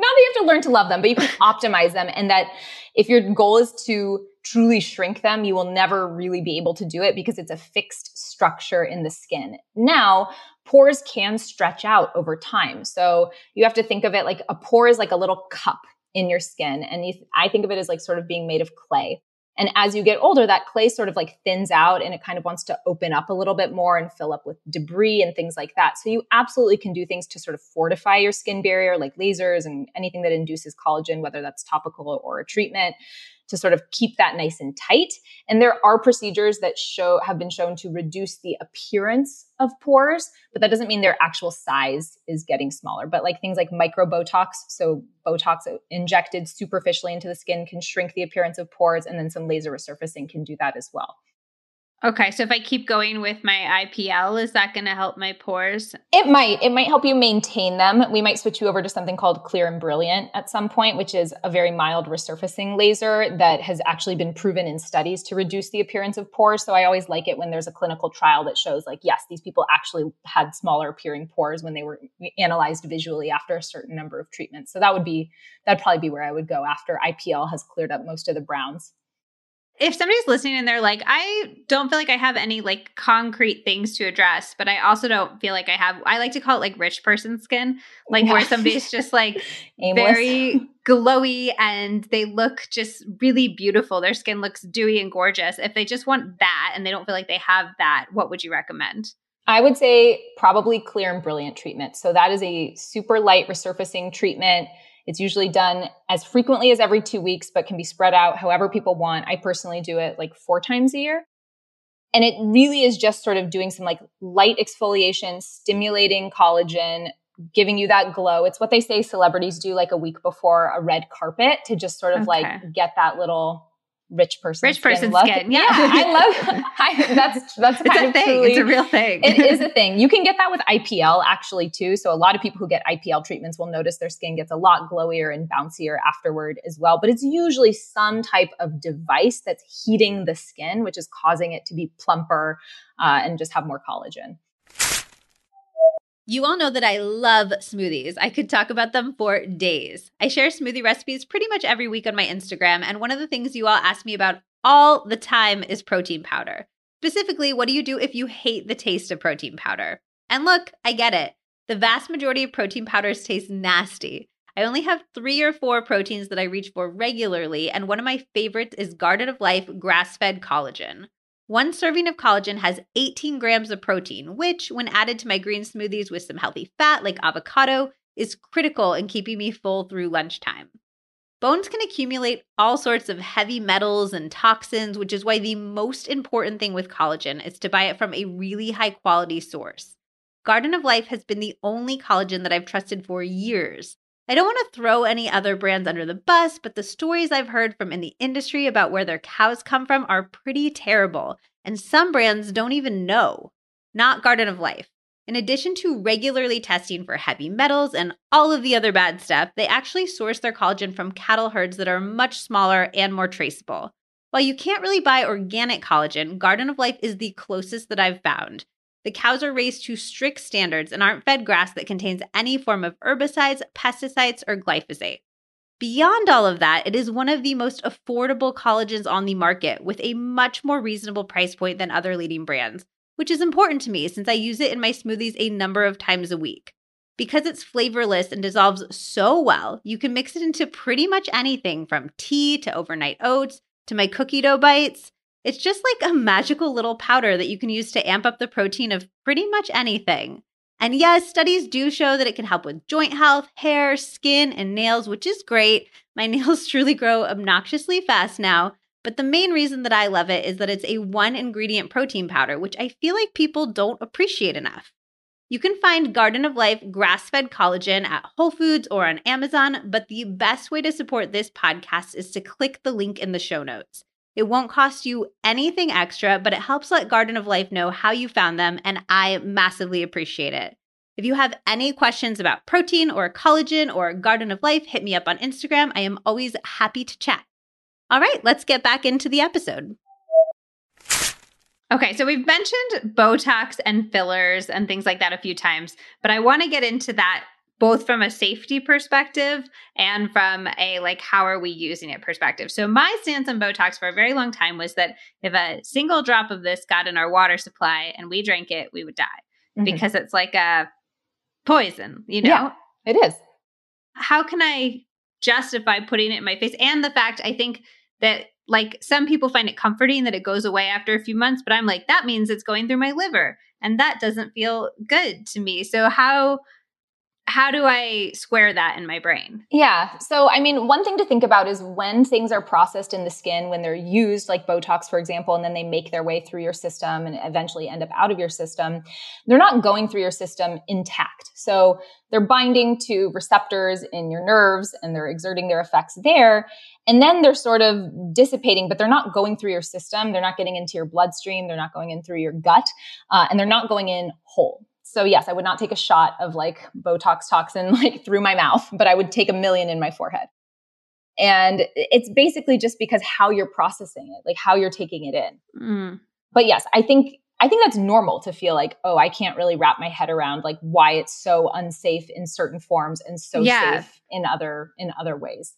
that you have to learn to love them, but you can optimize them. And that if your goal is to truly shrink them, you will never really be able to do it because it's a fixed structure in the skin. Now, pores can stretch out over time. So you have to think of it like a pore is like a little cup in your skin. And you th- I think of it as like sort of being made of clay. And as you get older, that clay sort of like thins out and it kind of wants to open up a little bit more and fill up with debris and things like that. So you absolutely can do things to sort of fortify your skin barrier, like lasers and anything that induces collagen, whether that's topical or a treatment, to sort of keep that nice and tight. And there are procedures that show have been shown to reduce the appearance of pores, but that doesn't mean their actual size is getting smaller. But like things like micro Botox, so Botox injected superficially into the skin can shrink the appearance of pores, and then some laser resurfacing can do that as well. Okay. So if I keep going with my I P L, is that going to help my pores? It might. It might help you maintain them. We might switch you over to something called Clear and Brilliant at some point, which is a very mild resurfacing laser that has actually been proven in studies to reduce the appearance of pores. So I always like it when there's a clinical trial that shows like, yes, these people actually had smaller appearing pores when they were analyzed visually after a certain number of treatments. So that would be, that'd probably be where I would go after I P L has cleared up most of the browns. If somebody's listening and they're like, I don't feel like I have any like concrete things to address, but I also don't feel like I have, I like to call it like rich person skin, like yeah. where somebody's just like very glowy and they look just really beautiful. Their skin looks dewy and gorgeous. If they just want that and they don't feel like they have that, what would you recommend? I would say probably Clear and Brilliant treatment. So that is a super light resurfacing treatment. It's usually done as frequently as every two weeks, but can be spread out however people want. I personally do it like four times a year. And it really is just sort of doing some like light exfoliation, stimulating collagen, giving you that glow. It's what they say celebrities do like a week before a red carpet to just sort of okay. like get that little rich person rich skin. Rich person love. skin. Yeah. yeah I love I, that's that's kind it's a of thing. Truly, it's a real thing. It is a thing. You can get that with I P L actually too. So a lot of people who get I P L treatments will notice their skin gets a lot glowier and bouncier afterward as well. But it's usually some type of device that's heating the skin, which is causing it to be plumper uh, and just have more collagen. You all know that I love smoothies. I could talk about them for days. I share smoothie recipes pretty much every week on my Instagram, and one of the things you all ask me about all the time is protein powder. Specifically, what do you do if you hate the taste of protein powder? And look, I get it. The vast majority of protein powders taste nasty. I only have three or four proteins that I reach for regularly, and one of my favorites is Garden of Life grass-fed collagen. One serving of collagen has eighteen grams of protein, which, when added to my green smoothies with some healthy fat like avocado, is critical in keeping me full through lunchtime. Bones can accumulate all sorts of heavy metals and toxins, which is why the most important thing with collagen is to buy it from a really high-quality source. Garden of Life has been the only collagen that I've trusted for years. I don't want to throw any other brands under the bus, but the stories I've heard from in the industry about where their cows come from are pretty terrible, and some brands don't even know. Not Garden of Life. In addition to regularly testing for heavy metals and all of the other bad stuff, they actually source their collagen from cattle herds that are much smaller and more traceable. While you can't really buy organic collagen, Garden of Life is the closest that I've found. The cows are raised to strict standards and aren't fed grass that contains any form of herbicides, pesticides, or glyphosate. Beyond all of that, it is one of the most affordable collagens on the market with a much more reasonable price point than other leading brands, which is important to me since I use it in my smoothies a number of times a week. Because it's flavorless and dissolves so well, you can mix it into pretty much anything from tea to overnight oats to my cookie dough bites. It's just like a magical little powder that you can use to amp up the protein of pretty much anything. And yes, studies do show that it can help with joint health, hair, skin, and nails, which is great. My nails truly grow obnoxiously fast now. But the main reason that I love it is that it's a one ingredient protein powder, which I feel like people don't appreciate enough. You can find Garden of Life grass-fed collagen at Whole Foods or on Amazon, but the best way to support this podcast is to click the link in the show notes. It won't cost you anything extra, but it helps let Garden of Life know how you found them, and I massively appreciate it. If you have any questions about protein or collagen or Garden of Life, hit me up on Instagram. I am always happy to chat. All right, let's get back into the episode. Okay, so we've mentioned Botox and fillers and things like that a few times, but I want to get into that both from a safety perspective and from a like, how are we using it perspective. So my stance on Botox for a very long time was that if a single drop of this got in our water supply and we drank it, we would die mm-hmm. because it's like a poison, you know? Yeah, it is. How can I justify putting it in my face? And the fact I think that like some people find it comforting that it goes away after a few months, but I'm like, that means it's going through my liver and that doesn't feel good to me. So how, how do I square that in my brain? Yeah. So, I mean, one thing to think about is when things are processed in the skin, when they're used like Botox, for example, and then they make their way through your system and eventually end up out of your system, they're not going through your system intact. So they're binding to receptors in your nerves and they're exerting their effects there. And then they're sort of dissipating, but they're not going through your system. They're not getting into your bloodstream. They're not going in through your gut, uh, and they're not going in whole. So yes, I would not take a shot of like Botox toxin like through my mouth, but I would take a million in my forehead. And it's basically just because how you're processing it, like how you're taking it in. Mm. But yes, I think I think that's normal to feel like, oh, I can't really wrap my head around like why it's so unsafe in certain forms and so yeah. safe in other in other ways.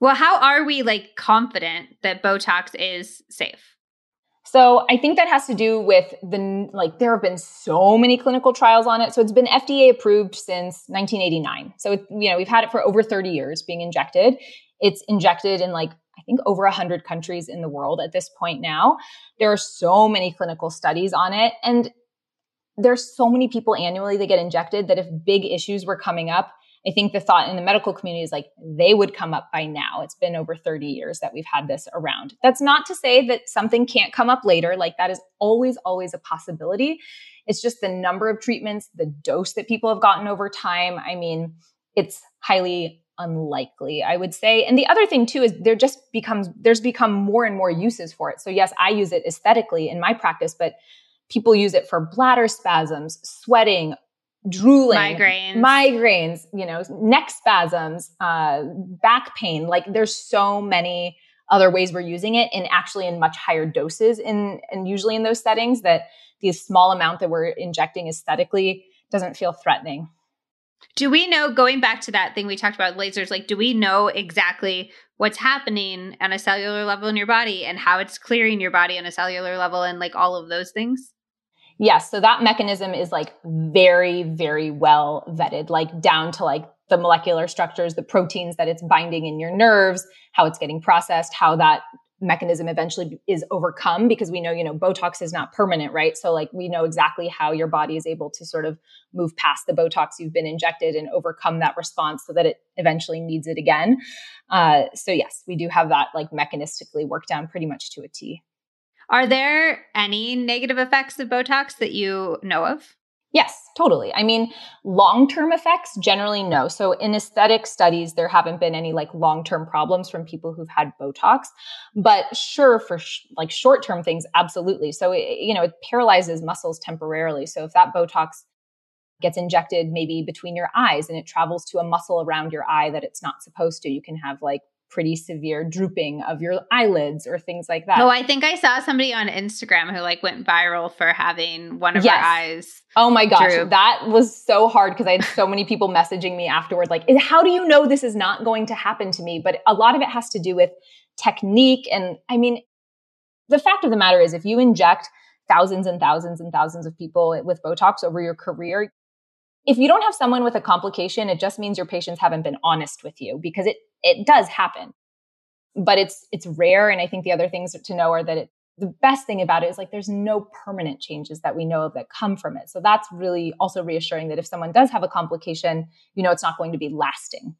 Well, how are we like confident that Botox is safe? So I think that has to do with the, like, there have been so many clinical trials on it. So it's been F D A approved since nineteen eighty-nine. So, it, you know, we've had it for over thirty years being injected. It's injected in like, I think over a hundred countries in the world at this point now. There are so many clinical studies on it. And there's so many people annually that get injected that if big issues were coming up, I think the thought in the medical community is like, they would come up by now. It's been over thirty years that we've had this around. That's not to say that something can't come up later. Like that is always, always a possibility. It's just the number of treatments, the dose that people have gotten over time. I mean, it's highly unlikely, I would say. And the other thing too, is there just becomes, there's become more and more uses for it. So yes, I use it aesthetically in my practice, but people use it for bladder spasms, sweating, drooling, migraines, migraines, you know, neck spasms, uh, back pain. Like there's so many other ways we're using it, and actually in much higher doses in, and usually in those settings that the small amount that we're injecting aesthetically doesn't feel threatening. Do we know, going back to that thing we talked about with lasers, like, do we know exactly what's happening on a cellular level in your body and how it's clearing your body on a cellular level and like all of those things? Yes. So that mechanism is like very, very well vetted, like down to like the molecular structures, the proteins that it's binding in your nerves, how it's getting processed, how that mechanism eventually is overcome, because we know, you know, Botox is not permanent, right? So like we know exactly how your body is able to sort of move past the Botox you've been injected and overcome that response so that it eventually needs it again. Uh, so yes, we do have that like mechanistically worked down pretty much to a T. Are there any negative effects of Botox that you know of? Yes, totally. I mean, long-term effects, generally no. So in aesthetic studies, there haven't been any like long-term problems from people who've had Botox, but sure, for sh- like short-term things, absolutely. So, it, you know, it paralyzes muscles temporarily. So if that Botox gets injected maybe between your eyes and it travels to a muscle around your eye that it's not supposed to, you can have like pretty severe drooping of your eyelids or things like that. Oh, I think I saw somebody on Instagram who like went viral for having one of yes. her eyes. Oh my gosh. Droop. That was so hard because I had so many people messaging me afterward, like, how do you know this is not going to happen to me? But a lot of it has to do with technique. And I mean, the fact of the matter is if you inject thousands and thousands and thousands of people with Botox over your career, if you don't have someone with a complication, it just means your patients haven't been honest with you, because it it does happen, but it's it's rare. And I think the other things to know are that it, the best thing about it is like there's no permanent changes that we know of that come from it. So that's really also reassuring that if someone does have a complication, you know it's not going to be lasting.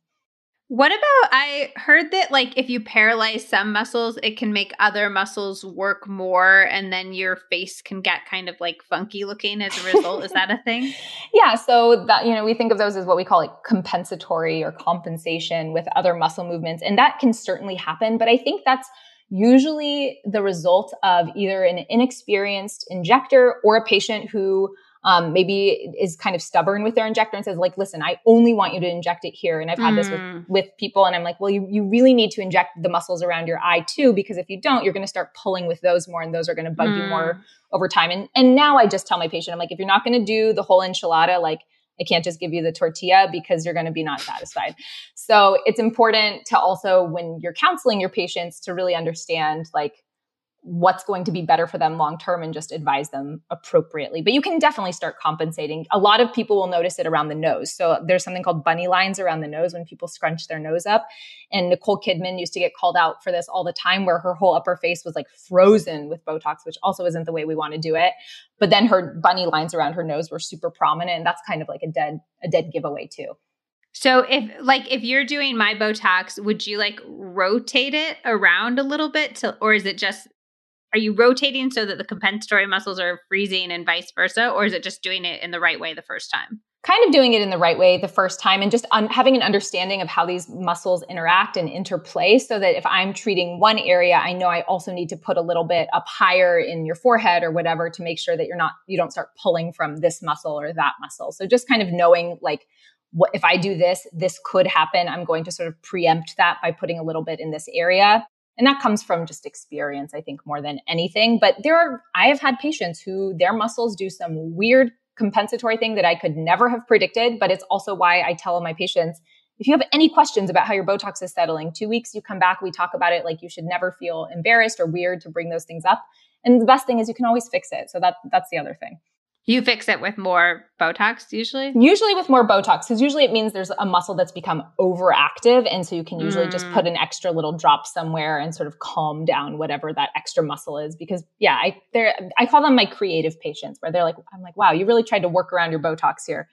What about, I heard that like if you paralyze some muscles, it can make other muscles work more and then your face can get kind of like funky looking as a result. Is that a thing? Yeah. So that, you know, we think of those as what we call like compensatory or compensation with other muscle movements. And that can certainly happen. But I think that's usually the result of either an inexperienced injector or a patient who um, maybe is kind of stubborn with their injector and says like, listen, I only want you to inject it here. And I've had mm. this with, with people and I'm like, well, you, you really need to inject the muscles around your eye too, because if you don't, you're going to start pulling with those more and those are going to bug mm. you more over time. And, and now I just tell my patient, I'm like, if you're not going to do the whole enchilada, like I can't just give you the tortilla because you're going to be not satisfied. So it's important to also, when you're counseling your patients, to really understand like what's going to be better for them long-term and just advise them appropriately. But you can definitely start compensating. A lot of people will notice it around the nose. So there's something called bunny lines around the nose when people scrunch their nose up. And Nicole Kidman used to get called out for this all the time, where her whole upper face was like frozen with Botox, which also isn't the way we want to do it. But then her bunny lines around her nose were super prominent. And that's kind of like a dead, a dead giveaway too. So if like, if you're doing my Botox, would you like rotate it around a little bit to, or is it just, are you rotating so that the compensatory muscles are freezing and vice versa? Or is it just doing it in the right way the first time? Kind of doing it in the right way the first time and just un- having an understanding of how these muscles interact and interplay, so that if I'm treating one area, I know I also need to put a little bit up higher in your forehead or whatever to make sure that you're not, you don't start pulling from this muscle or that muscle. So just kind of knowing like, what, if I do this, this could happen. I'm going to sort of preempt that by putting a little bit in this area. And that comes from just experience, I think, more than anything. But there are, I have had patients who their muscles do some weird compensatory thing that I could never have predicted. But it's also why I tell my patients, if you have any questions about how your Botox is settling, two weeks, you come back, we talk about it. Like, you should never feel embarrassed or weird to bring those things up. And the best thing is you can always fix it. So that that's the other thing. You fix it with more Botox usually? Usually with more Botox, because usually it means there's a muscle that's become overactive. And so you can usually mm. just put an extra little drop somewhere and sort of calm down whatever that extra muscle is. Because yeah, I they're, I call them my creative patients, where they're like, I'm like, wow, you really tried to work around your Botox here.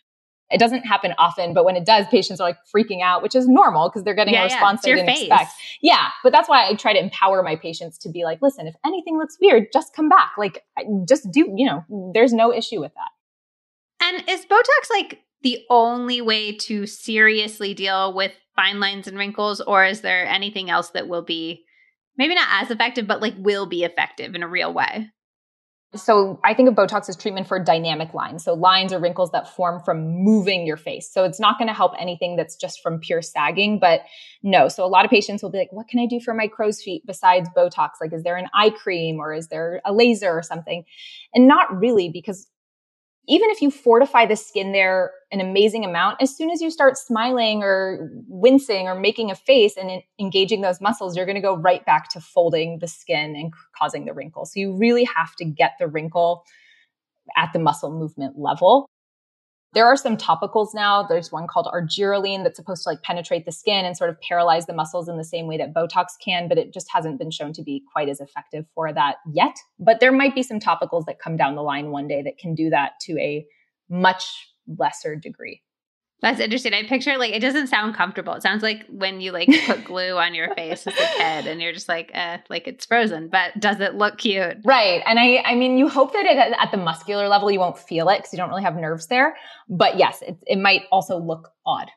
It doesn't happen often, but when it does, patients are like freaking out, which is normal because they're getting yeah, a response yeah. they didn't face. expect. Yeah. But that's why I try to empower my patients to be like, listen, if anything looks weird, just come back. Like, just do, you know, there's no issue with that. And is Botox like the only way to seriously deal with fine lines and wrinkles, or is there anything else that will be maybe not as effective, but like will be effective in a real way? So I think of Botox as treatment for dynamic lines. So lines or wrinkles that form from moving your face. So it's not going to help anything that's just from pure sagging, but no. So a lot of patients will be like, what can I do for my crow's feet besides Botox? Like, is there an eye cream or is there a laser or something? And not really, because even if you fortify the skin there an amazing amount, as soon as you start smiling or wincing or making a face and in- engaging those muscles, you're going to go right back to folding the skin and c- causing the wrinkle. So you really have to get the wrinkle at the muscle movement level. There are some topicals now. There's one called Argireline that's supposed to like penetrate the skin and sort of paralyze the muscles in the same way that Botox can, but it just hasn't been shown to be quite as effective for that yet. But there might be some topicals that come down the line one day that can do that to a much lesser degree. That's interesting. I picture like, it doesn't sound comfortable. It sounds like when you like put glue on your face as a kid and you're just like, eh, like it's frozen, but does it look cute? Right. And I, I mean, you hope that it, at the muscular level, you won't feel it because you don't really have nerves there, but yes, it, it might also look odd.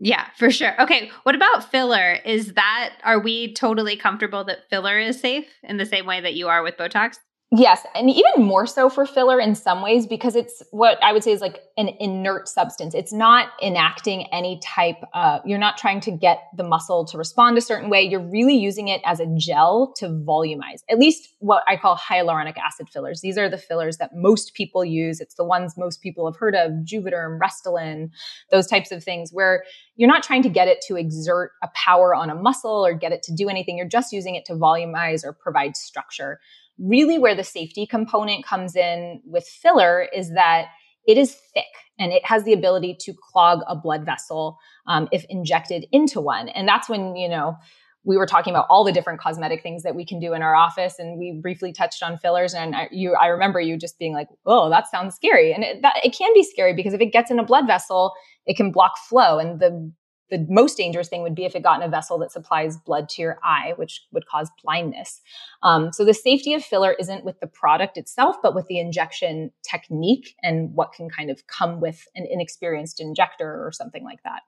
Yeah, for sure. Okay. What about filler? Is that, are we totally comfortable that filler is safe in the same way that you are with Botox? Yes. And even more so for filler in some ways, because it's what I would say is like an inert substance. It's not enacting any type of, you're not trying to get the muscle to respond a certain way. You're really using it as a gel to volumize, at least what I call hyaluronic acid fillers. These are the fillers that most people use. It's the ones most people have heard of, Juvederm, Restylane, those types of things where you're not trying to get it to exert a power on a muscle or get it to do anything. You're just using it to volumize or provide structure. Really where the safety component comes in with filler is that it is thick and it has the ability to clog a blood vessel um, if injected into one. And that's when, you know, we were talking about all the different cosmetic things that we can do in our office. And we briefly touched on fillers. And I, you, I remember you just being like, oh, that sounds scary. And it, that, it can be scary because if it gets in a blood vessel, it can block flow. And the The most dangerous thing would be if it got in a vessel that supplies blood to your eye, which would cause blindness. Um, so the safety of filler isn't with the product itself, but with the injection technique and what can kind of come with an inexperienced injector or something like that.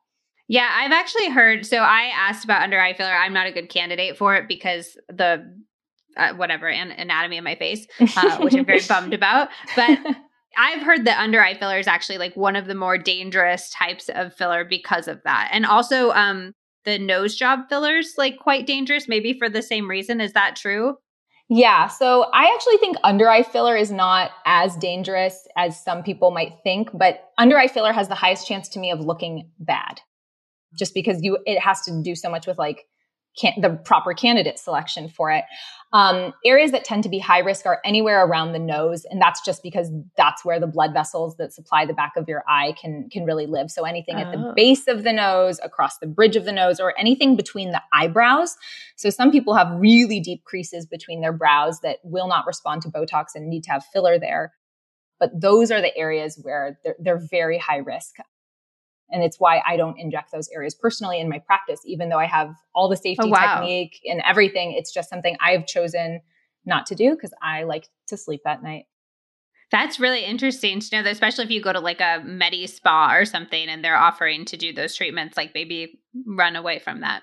Yeah, I've actually heard, so I asked about under eye filler. I'm not a good candidate for it because the, uh, whatever, an- anatomy of my face, uh, which I'm very bummed about. But I've heard that under eye filler is actually like one of the more dangerous types of filler because of that. And also um, the nose job fillers, like quite dangerous, maybe for the same reason. Is that true? Yeah. So I actually think under eye filler is not as dangerous as some people might think, but under eye filler has the highest chance to me of looking bad just because you, it has to do so much with like Can, the proper candidate selection for it. Um, areas that tend to be high risk are anywhere around the nose. And that's just because that's where the blood vessels that supply the back of your eye can, can really live. So anything oh. at the base of the nose, across the bridge of the nose, or anything between the eyebrows. So some people have really deep creases between their brows that will not respond to Botox and need to have filler there. But those are the areas where they're, they're very high risk. And it's why I don't inject those areas personally in my practice, even though I have all the safety oh, wow. technique and everything. It's just something I've chosen not to do because I like to sleep at night. That's really interesting to know that, especially if you go to like a Medi spa or something and they're offering to do those treatments, like maybe run away from that.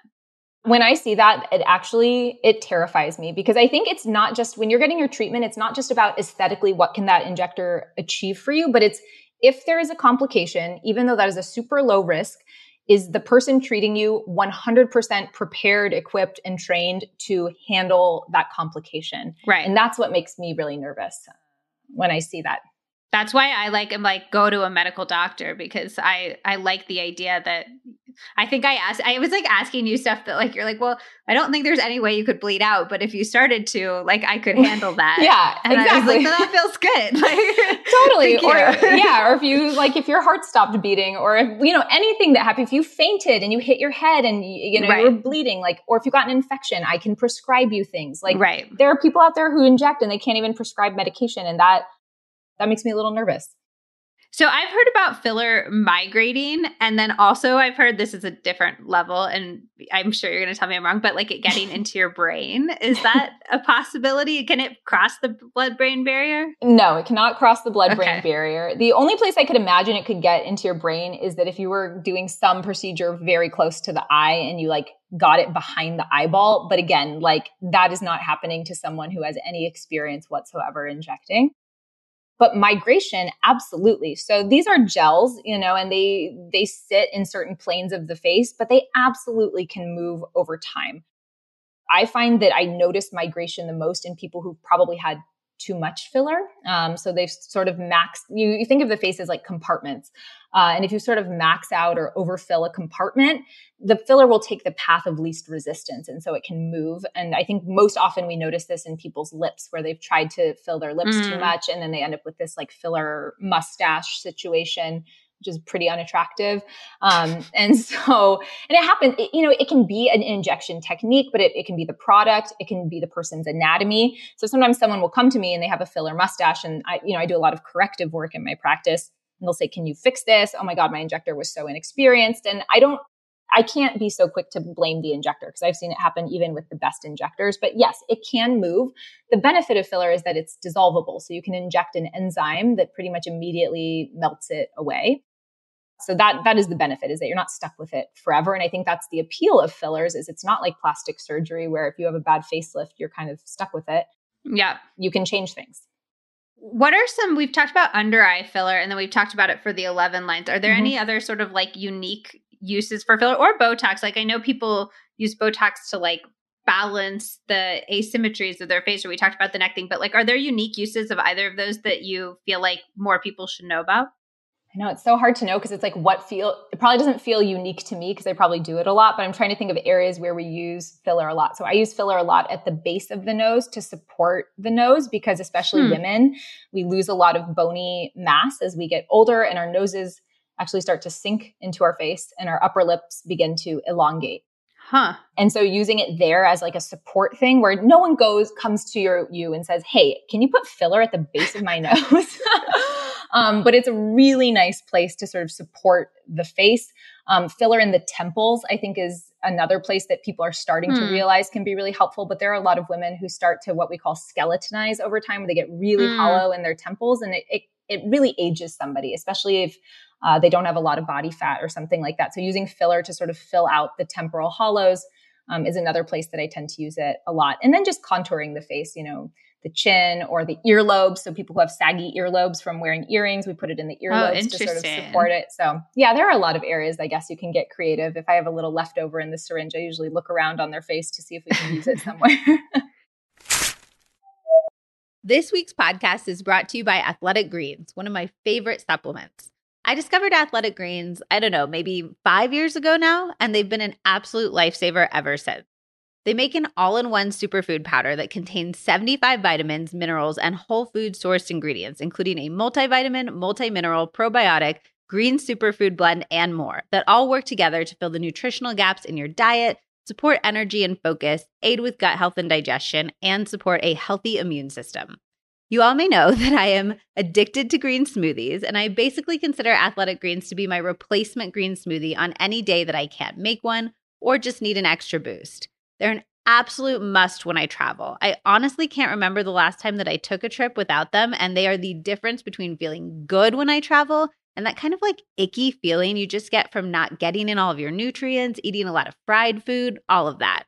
When I see that, it actually, it terrifies me because I think it's not just when you're getting your treatment, it's not just about aesthetically, what can that injector achieve for you, but it's, if there is a complication, even though that is a super low risk, is the person treating you one hundred percent prepared, equipped, and trained to handle that complication? Right. And that's what makes me really nervous when I see that. That's why I like am like go to a medical doctor because I, I like the idea that I think I asked I was like asking you stuff that like you're like, well, I don't think there's any way you could bleed out, but if you started to, like I could handle that. Yeah. And exactly. I was like, well, that feels good. Like, totally. Or yeah, or if you like if your heart stopped beating or if you know anything that happened, if you fainted and you hit your head and you know right. you were bleeding, like or if you got an infection, I can prescribe you things. Like right. there are people out there who inject and they can't even prescribe medication and that That makes me a little nervous. So I've heard about filler migrating. And then also I've heard this is a different level. And I'm sure you're going to tell me I'm wrong, but like it getting into your brain, is that a possibility? Can it cross the blood-brain barrier? No, it cannot cross the blood-brain okay. barrier. The only place I could imagine it could get into your brain is that if you were doing some procedure very close to the eye and you like got it behind the eyeball. But again, like that is not happening to someone who has any experience whatsoever injecting. But migration, absolutely. So these are gels, you know, and they they sit in certain planes of the face, but they absolutely can move over time. I find that I notice migration the most in people who've probably had too much filler. Um, so they've sort of maxed, you, you think of the face as like compartments. Uh, and if you sort of max out or overfill a compartment, the filler will take the path of least resistance. And so it can move. And I think most often we notice this in people's lips where they've tried to fill their lips mm. too much. And then they end up with this like filler mustache situation, which is pretty unattractive. Um, and so, and it happens, it, you know, it can be an injection technique, but it, it can be the product. It can be the person's anatomy. So sometimes someone will come to me and they have a filler mustache and I, you know, I do a lot of corrective work in my practice and they'll say, can you fix this? Oh my God, my injector was so inexperienced. And I don't, I can't be so quick to blame the injector because I've seen it happen even with the best injectors, but yes, it can move. The benefit of filler is that it's dissolvable. So you can inject an enzyme that pretty much immediately melts it away. So that, that is the benefit is that you're not stuck with it forever. And I think that's the appeal of fillers is it's not like plastic surgery where if you have a bad facelift, you're kind of stuck with it. Yeah. You can change things. What are some, we've talked about under eye filler and then we've talked about it for the eleven lines. Are there mm-hmm. any other sort of like unique uses for filler or Botox? Like I know people use Botox to like balance the asymmetries of their face or we talked about the neck thing, but like, are there unique uses of either of those that you feel like more people should know about? I know it's so hard to know because it's like what feel, it probably doesn't feel unique to me because I probably do it a lot, but I'm trying to think of areas where we use filler a lot. So I use filler a lot at the base of the nose to support the nose because especially hmm. women, we lose a lot of bony mass as we get older and our noses actually start to sink into our face and our upper lips begin to elongate. Huh. And so using it there as like a support thing where no one goes, comes to your, you and says, hey, can you put filler at the base of my nose? Um, but it's a really nice place to sort of support the face. Um, filler in the temples, I think, is another place that people are starting mm. to realize can be really helpful. But there are a lot of women who start to what we call skeletonize over time, where they get really mm. hollow in their temples. And it, it, it really ages somebody, especially if uh, they don't have a lot of body fat or something like that. So using filler to sort of fill out the temporal hollows um, is another place that I tend to use it a lot. And then just contouring the face, you know, the chin or the earlobes. So people who have saggy earlobes from wearing earrings, we put it in the earlobes oh, to sort of support it. So yeah, there are a lot of areas, I guess, you can get creative. If I have a little leftover in the syringe, I usually look around on their face to see if we can use it somewhere. This week's podcast is brought to you by Athletic Greens, one of my favorite supplements. I discovered Athletic Greens, I don't know, maybe five years ago now, and they've been an absolute lifesaver ever since. They make an all-in-one superfood powder that contains seventy-five vitamins, minerals, and whole food sourced ingredients, including a multivitamin, multi-mineral, probiotic, green superfood blend, and more that all work together to fill the nutritional gaps in your diet, support energy and focus, aid with gut health and digestion, and support a healthy immune system. You all may know that I am addicted to green smoothies, and I basically consider Athletic Greens to be my replacement green smoothie on any day that I can't make one or just need an extra boost. They're an absolute must when I travel. I honestly can't remember the last time that I took a trip without them, and they are the difference between feeling good when I travel and that kind of like icky feeling you just get from not getting in all of your nutrients, eating a lot of fried food, all of that.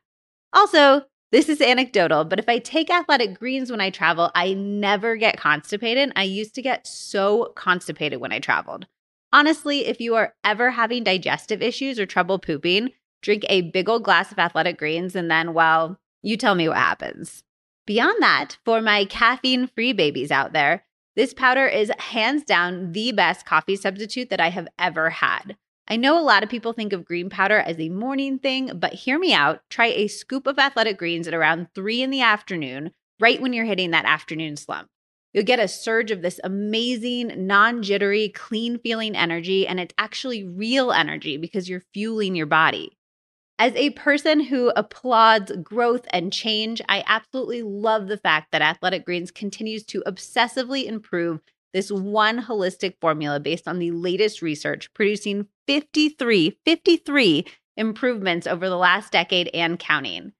Also, this is anecdotal, but if I take Athletic Greens when I travel, I never get constipated. I used to get so constipated when I traveled. Honestly, if you are ever having digestive issues or trouble pooping, drink a big old glass of Athletic Greens, and then, well, you tell me what happens. Beyond that, for my caffeine-free babies out there, this powder is hands down the best coffee substitute that I have ever had. I know a lot of people think of green powder as a morning thing, but hear me out. Try a scoop of Athletic Greens at around three in the afternoon, right when you're hitting that afternoon slump. You'll get a surge of this amazing, non-jittery, clean-feeling energy, and it's actually real energy because you're fueling your body. As a person who applauds growth and change, I absolutely love the fact that Athletic Greens continues to obsessively improve this one holistic formula based on the latest research, producing fifty-three, fifty-three improvements over the last decade and counting.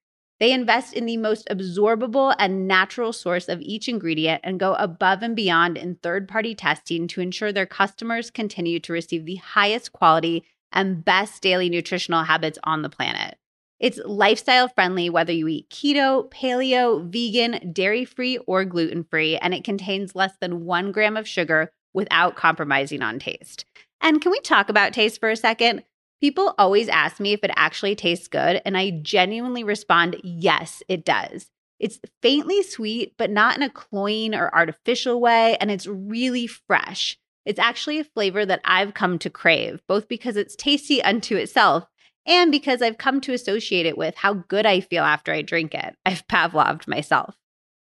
They invest in the most absorbable and natural source of each ingredient and go above and beyond in third-party testing to ensure their customers continue to receive the highest quality and best daily nutritional habits on the planet. It's lifestyle friendly whether you eat keto, paleo, vegan, dairy-free, or gluten-free, and it contains less than one gram of sugar without compromising on taste. And can we talk about taste for a second? People always ask me if it actually tastes good, and I genuinely respond, yes, it does. It's faintly sweet, but not in a cloying or artificial way, and it's really fresh. It's actually a flavor that I've come to crave, both because it's tasty unto itself and because I've come to associate it with how good I feel after I drink it. I've Pavloved myself.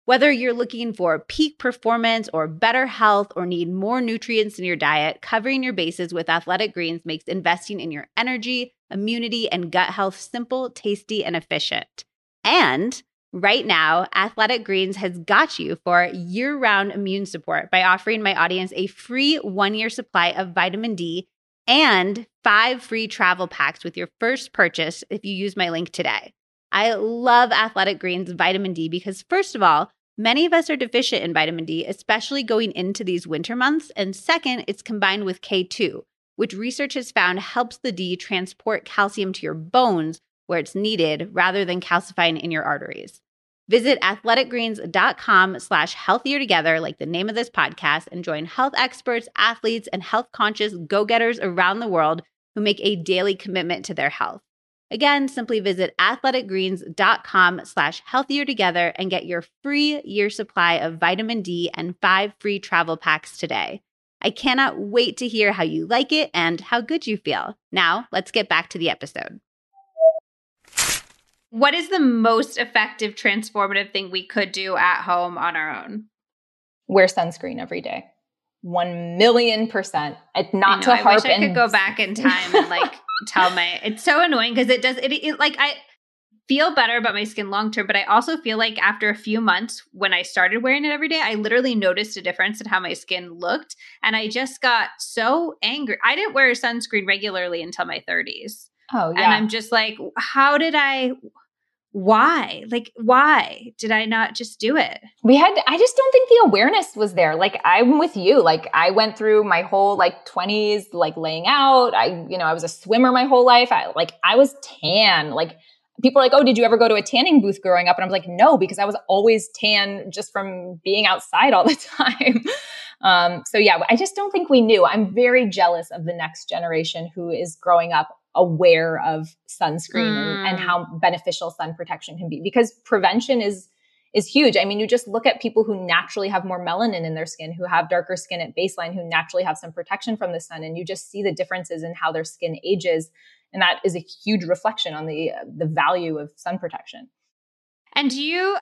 Whether you're looking for peak performance or better health or need more nutrients in your diet, covering your bases with Athletic Greens makes investing in your energy, immunity, and gut health simple, tasty, and efficient. And right now, Athletic Greens has got you for year-round immune support by offering my audience a free one-year supply of vitamin D and five free travel packs with your first purchase if you use my link today. I love Athletic Greens vitamin D because, first of all, many of us are deficient in vitamin D, especially going into these winter months. And second, it's combined with K two, which research has found helps the D transport calcium to your bones where it's needed rather than calcifying in your arteries. Visit athletic greens dot com slash healthier together, like the name of this podcast, and join health experts, athletes, and health-conscious go-getters around the world who make a daily commitment to their health. Again, simply visit athletic greens dot com slash healthier together and get your free year supply of vitamin D and five free travel packs today. I cannot wait to hear how you like it and how good you feel. Now, let's get back to the episode. What is the most effective transformative thing we could do at home on our own? Wear sunscreen every day. One million percent. It's not to harp. I wish I could go back in time and like tell my. It's so annoying because it does. It, it like I. feel better about my skin long-term, but I also feel like after a few months when I started wearing it every day, I literally noticed a difference in how my skin looked. And I just got so angry. I didn't wear sunscreen regularly until my thirties. Oh, yeah. And I'm just like, how did I, why? Like, why did I not just do it? We had, I just don't think the awareness was there. Like, I'm with you. Like, I went through my whole like twenties, like laying out. I, you know, I was a swimmer my whole life. I like, I was tan. Like, people are like, oh, did you ever go to a tanning booth growing up? And I was like, no, because I was always tan just from being outside all the time. um, so yeah, I just don't think we knew. I'm very jealous of the next generation who is growing up aware of sunscreen mm. and how beneficial sun protection can be, because prevention is is huge. I mean, you just look at people who naturally have more melanin in their skin, who have darker skin at baseline, who naturally have some protection from the sun, and you just see the differences in how their skin ages. And that is a huge reflection on the uh, the value of sun protection. And do you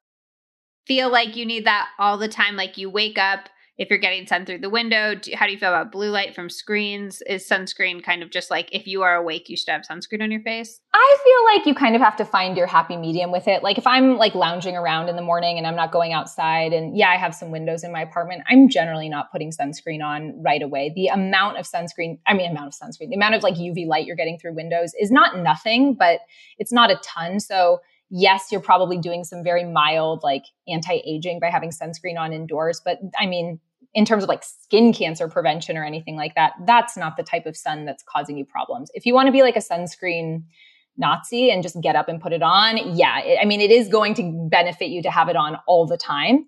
feel like you need that all the time? Like, you wake up, if you're getting sun through the window, do, how do you feel about blue light from screens? Is sunscreen kind of just like, if you are awake, you should have sunscreen on your face? I feel like you kind of have to find your happy medium with it. Like, if I'm like lounging around in the morning and I'm not going outside, and yeah, I have some windows in my apartment, I'm generally not putting sunscreen on right away. The amount of sunscreen, I mean, amount of sunscreen, the amount of like U V light you're getting through windows is not nothing, but it's not a ton. So yes, you're probably doing some very mild like anti-aging by having sunscreen on indoors. But I mean, in terms of like skin cancer prevention or anything like that, that's not the type of sun that's causing you problems. If you want to be like a sunscreen Nazi and just get up and put it on, yeah, it, I mean, it is going to benefit you to have it on all the time.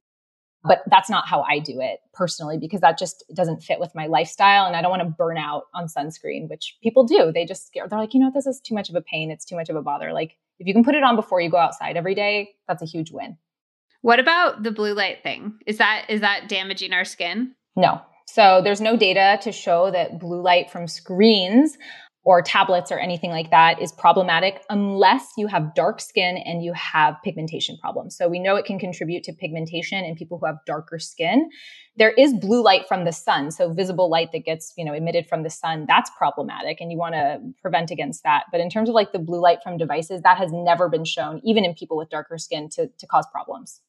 But that's not how I do it personally, because that just doesn't fit with my lifestyle. And I don't want to burn out on sunscreen, which people do. They just, they're like, you know, this is too much of a pain. It's too much of a bother. Like, if you can put it on before you go outside every day, that's a huge win. What about the blue light thing? Is that is that damaging our skin? No. So there's no data to show that blue light from screens or tablets or anything like that is problematic unless you have dark skin and you have pigmentation problems. So we know it can contribute to pigmentation in people who have darker skin. There is blue light from the sun. So visible light that gets, you know, emitted from the sun, that's problematic, and you want to prevent against that. But in terms of like the blue light from devices, that has never been shown, even in people with darker skin, to, to cause problems.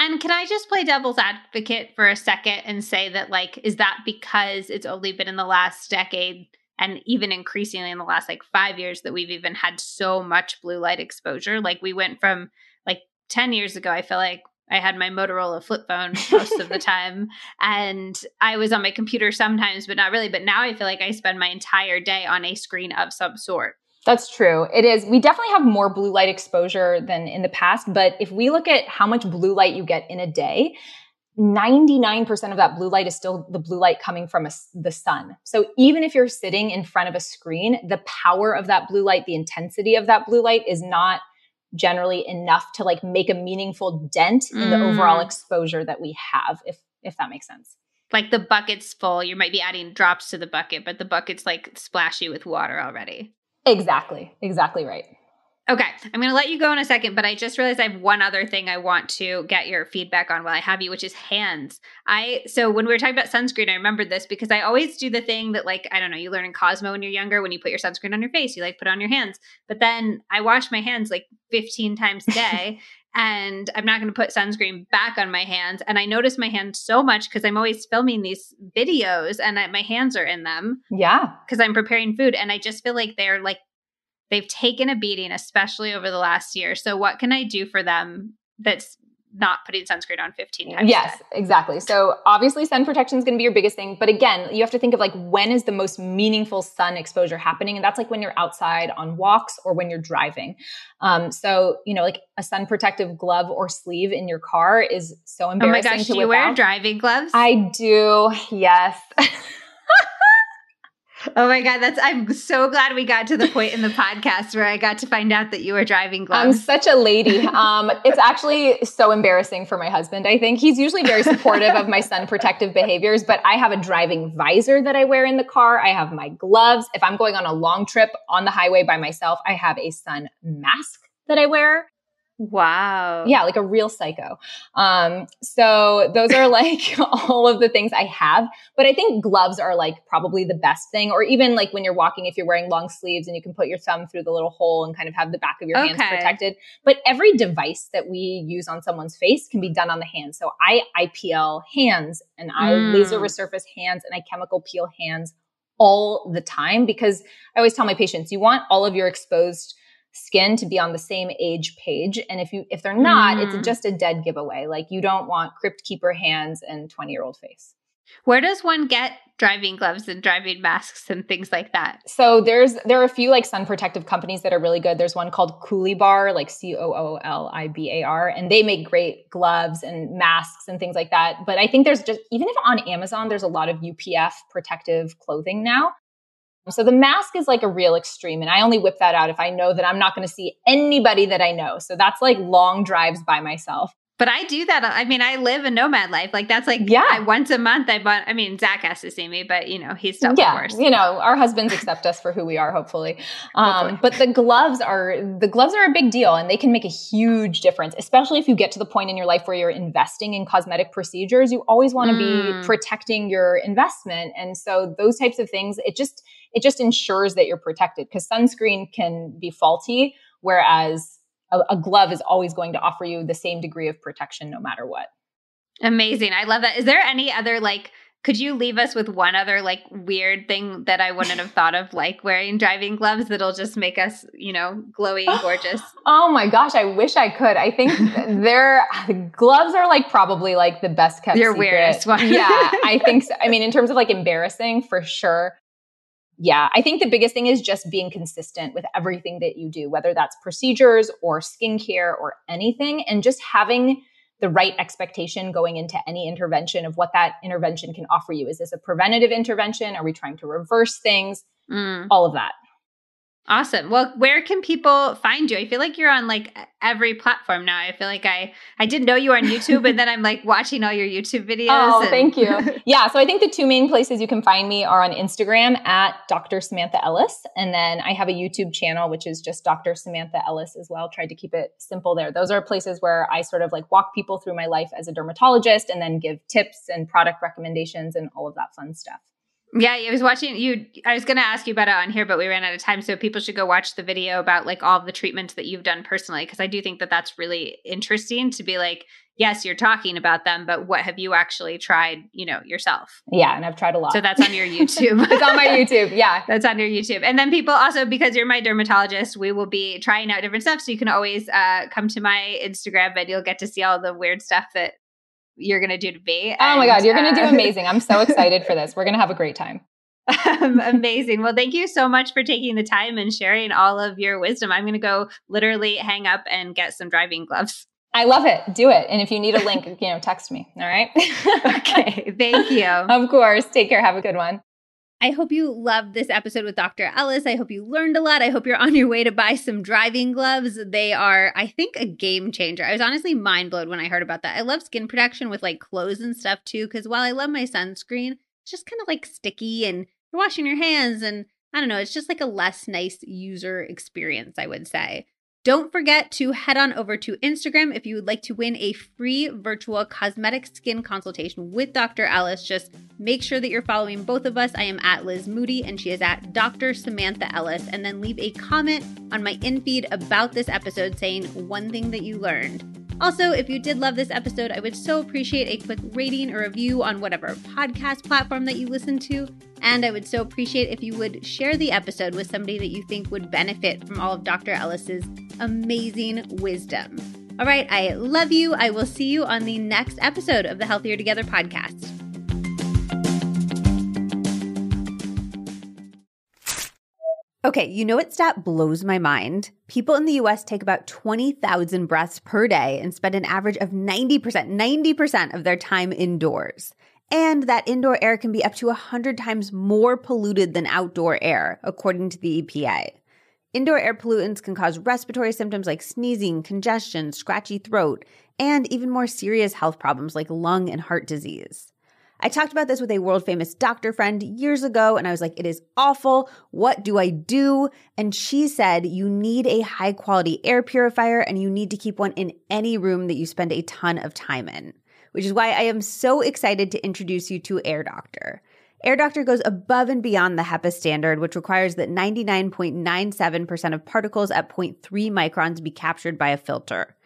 And can I just play devil's advocate for a second and say that, like, is that because it's only been in the last decade and even increasingly in the last like five years that we've even had so much blue light exposure? Like, we went from like ten years ago, I feel like I had my Motorola flip phone most of the time, and I was on my computer sometimes, but not really. But now I feel like I spend my entire day on a screen of some sort. That's true. It is. We definitely have more blue light exposure than in the past. But if we look at how much blue light you get in a day, ninety-nine percent of that blue light is still the blue light coming from a, the sun. So even if you're sitting in front of a screen, the power of that blue light, the intensity of that blue light is not generally enough to like make a meaningful dent in mm. the overall exposure that we have, if if that makes sense. Like, the bucket's full. You might be adding drops to the bucket, but the bucket's like splashy with water already. Exactly. Exactly right. Okay. I'm going to let you go in a second, but I just realized I have one other thing I want to get your feedback on while I have you, which is hands. I, so when we were talking about sunscreen, I remembered this because I always do the thing that, like, I don't know, you learn in Cosmo when you're younger, when you put your sunscreen on your face, you like put it on your hands, but then I wash my hands like fifteen times a day and I'm not going to put sunscreen back on my hands. And I notice my hands so much because I'm always filming these videos and I, my hands are in them. Yeah. Because I'm preparing food. And I just feel like they're like, they've taken a beating, especially over the last year. So what can I do for them that's not putting sunscreen on fifteen times? Yes, exactly. So obviously sun protection is going to be your biggest thing. But again, you have to think of like, when is the most meaningful sun exposure happening? And that's like when you're outside on walks or when you're driving. Um, so, you know, like a sun protective glove or sleeve in your car is so embarrassing. Oh my gosh, do you wear out. driving gloves? I do. Yes. Oh my God, that's, I'm so glad we got to the point in the podcast where I got to find out that you were driving gloves. I'm such a lady. Um, it's actually so embarrassing for my husband, I think. He's usually very supportive of my sun protective behaviors, but I have a driving visor that I wear in the car. I have my gloves. If I'm going on a long trip on the highway by myself, I have a sun mask that I wear. Wow. Yeah, like a real psycho. Um, so those are like all of the things I have, but I think gloves are like probably the best thing, or even like when you're walking, if you're wearing long sleeves and you can put your thumb through the little hole and kind of have the back of your okay. hands protected. But every device that we use on someone's face can be done on the hand. So I I P L hands and I mm. laser resurface hands and I chemical peel hands all the time, because I always tell my patients, you want all of your exposed skin to be on the same age page. And if you, if they're not, mm. it's just a dead giveaway. Like you don't want Crypt Keeper hands and twenty year old face. Where does one get driving gloves and driving masks and things like that? So there's, there are a few like sun protective companies that are really good. There's one called Coolibar, like C O O L I B A R, and they make great gloves and masks and things like that. But I think there's just, even if on Amazon, there's a lot of U P F protective clothing now. So the mask is like a real extreme, and I only whip that out if I know that I'm not going to see anybody that I know. So that's like long drives by myself. But I do that. I mean, I live a nomad life. Like that's like yeah. I, once a month I bought, I mean, Zach has to see me, but you know, he's still yeah, worse. You know, our husbands accept us for who we are, hopefully. Um, hopefully. But the gloves are, the gloves are a big deal, and they can make a huge difference, especially if you get to the point in your life where you're investing in cosmetic procedures. You always want to mm. be protecting your investment. And so those types of things, it just, it just ensures that you're protected, because sunscreen can be faulty, whereas a glove is always going to offer you the same degree of protection no matter what. Amazing. I love that. Is there any other, like, could you leave us with one other like weird thing that I wouldn't have thought of, like wearing driving gloves that'll just make us, you know, glowy and gorgeous? Oh my gosh. I wish I could. I think their gloves are like probably like the best kept Your secret. Weirdest one. Yeah. I think so. I mean, in terms of like embarrassing, for sure. Yeah, I think the biggest thing is just being consistent with everything that you do, whether that's procedures or skincare or anything, and just having the right expectation going into any intervention of what that intervention can offer you. Is this a preventative intervention? Are we trying to reverse things? Mm. All of that. Awesome. Well, where can people find you? I feel like you're on like every platform now. I feel like I, I didn't know you were on YouTube, and then I'm like watching all your YouTube videos. Oh, and- thank you. Yeah. So I think the two main places you can find me are on Instagram at Doctor Samantha Ellis. And then I have a YouTube channel, which is just Doctor Samantha Ellis as well. Tried to keep it simple there. Those are places where I sort of like walk people through my life as a dermatologist and then give tips and product recommendations and all of that fun stuff. Yeah, I was watching you. I was going to ask you about it on here, but we ran out of time. So people should go watch the video about like all the treatments that you've done personally, because I do think that that's really interesting to be like, yes, you're talking about them, but what have you actually tried, you know, yourself? Yeah. And I've tried a lot. So that's on your YouTube. It's on my YouTube. Yeah. That's on your YouTube. And then people also, because you're my dermatologist, we will be trying out different stuff. So you can always uh, come to my Instagram and you'll get to see all the weird stuff that you're going to do to be. And, oh my God, you're uh, going to do amazing. I'm so excited for this. We're going to have a great time. Um, amazing. Well, thank you so much for taking the time and sharing all of your wisdom. I'm going to go literally hang up and get some driving gloves. I love it. Do it. And if you need a link, you know, text me. All right. Okay. Thank you. Of course. Take care. Have a good one. I hope you loved this episode with Doctor Ellis. I hope you learned a lot. I hope you're on your way to buy some driving gloves. They are, I think, a game changer. I was honestly mind blown when I heard about that. I love skin protection with like clothes and stuff too, because while I love my sunscreen, it's just kind of like sticky and you're washing your hands and I don't know, it's just like a less nice user experience, I would say. Don't forget to head on over to Instagram if you would like to win a free virtual cosmetic skin consultation with Doctor Ellis. Just make sure that you're following both of us. I am at Liz Moody and she is at Doctor Samantha Ellis. And then leave a comment on my in-feed about this episode saying one thing that you learned. Also, if you did love this episode, I would so appreciate a quick rating or review on whatever podcast platform that you listen to. And I would so appreciate if you would share the episode with somebody that you think would benefit from all of Doctor Ellis's amazing wisdom. All right, I love you. I will see you on the next episode of the Healthier Together podcast. Okay, you know what stat blows my mind? People in the U S take about twenty thousand breaths per day and spend an average of ninety percent, ninety percent of their time indoors. And that indoor air can be up to one hundred times more polluted than outdoor air, according to the E P A. Indoor air pollutants can cause respiratory symptoms like sneezing, congestion, scratchy throat, and even more serious health problems like lung and heart disease. I talked about this with a world-famous doctor friend years ago, and I was like, it is awful. What do I do? And she said, you need a high-quality air purifier, and you need to keep one in any room that you spend a ton of time in, which is why I am so excited to introduce you to AirDoctor. AirDoctor goes above and beyond the HEPA standard, which requires that ninety-nine point nine seven percent of particles at zero point three microns be captured by a filter.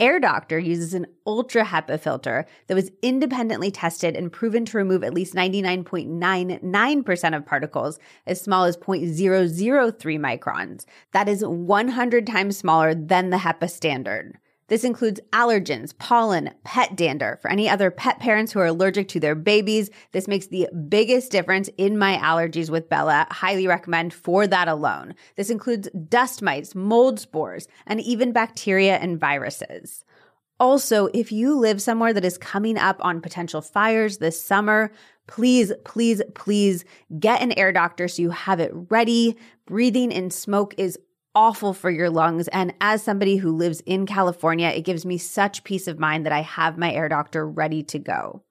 AirDoctor uses an ultra HEPA filter that was independently tested and proven to remove at least ninety-nine point nine nine percent of particles as small as zero point zero zero three microns. That is one hundred times smaller than the HEPA standard. This includes allergens, pollen, pet dander. For any other pet parents who are allergic to their babies, this makes the biggest difference in my allergies with Bella. Highly recommend for that alone. This includes dust mites, mold spores, and even bacteria and viruses. Also, if you live somewhere that is coming up on potential fires this summer, please, please, please get an AirDoctor so you have it ready. Breathing in smoke is awful for your lungs. And as somebody who lives in California, it gives me such peace of mind that I have my AirDoctor ready to go.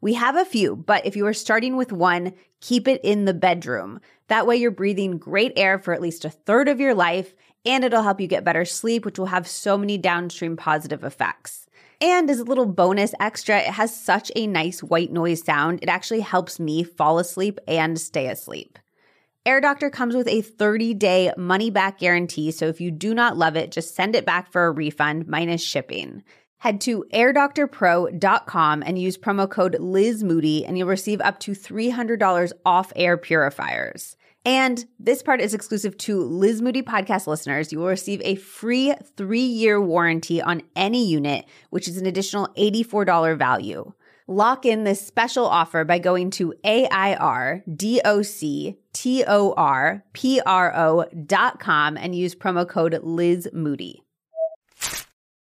We have a few, but if you are starting with one, keep it in the bedroom. That way you're breathing great air for at least a third of your life, and it'll help you get better sleep, which will have so many downstream positive effects. And as a little bonus extra, it has such a nice white noise sound. It actually helps me fall asleep and stay asleep. AirDoctor comes with a thirty day money-back guarantee, so if you do not love it, just send it back for a refund minus shipping. Head to air doctor pro dot com and use promo code LizMoody, and you'll receive up to three hundred dollars off air purifiers. And this part is exclusive to Liz Moody podcast listeners. You will receive a free three year warranty on any unit, which is an additional eighty-four dollars value. Lock in this special offer by going to A I R D O C T O R P R O dot com and use promo code LizMoody.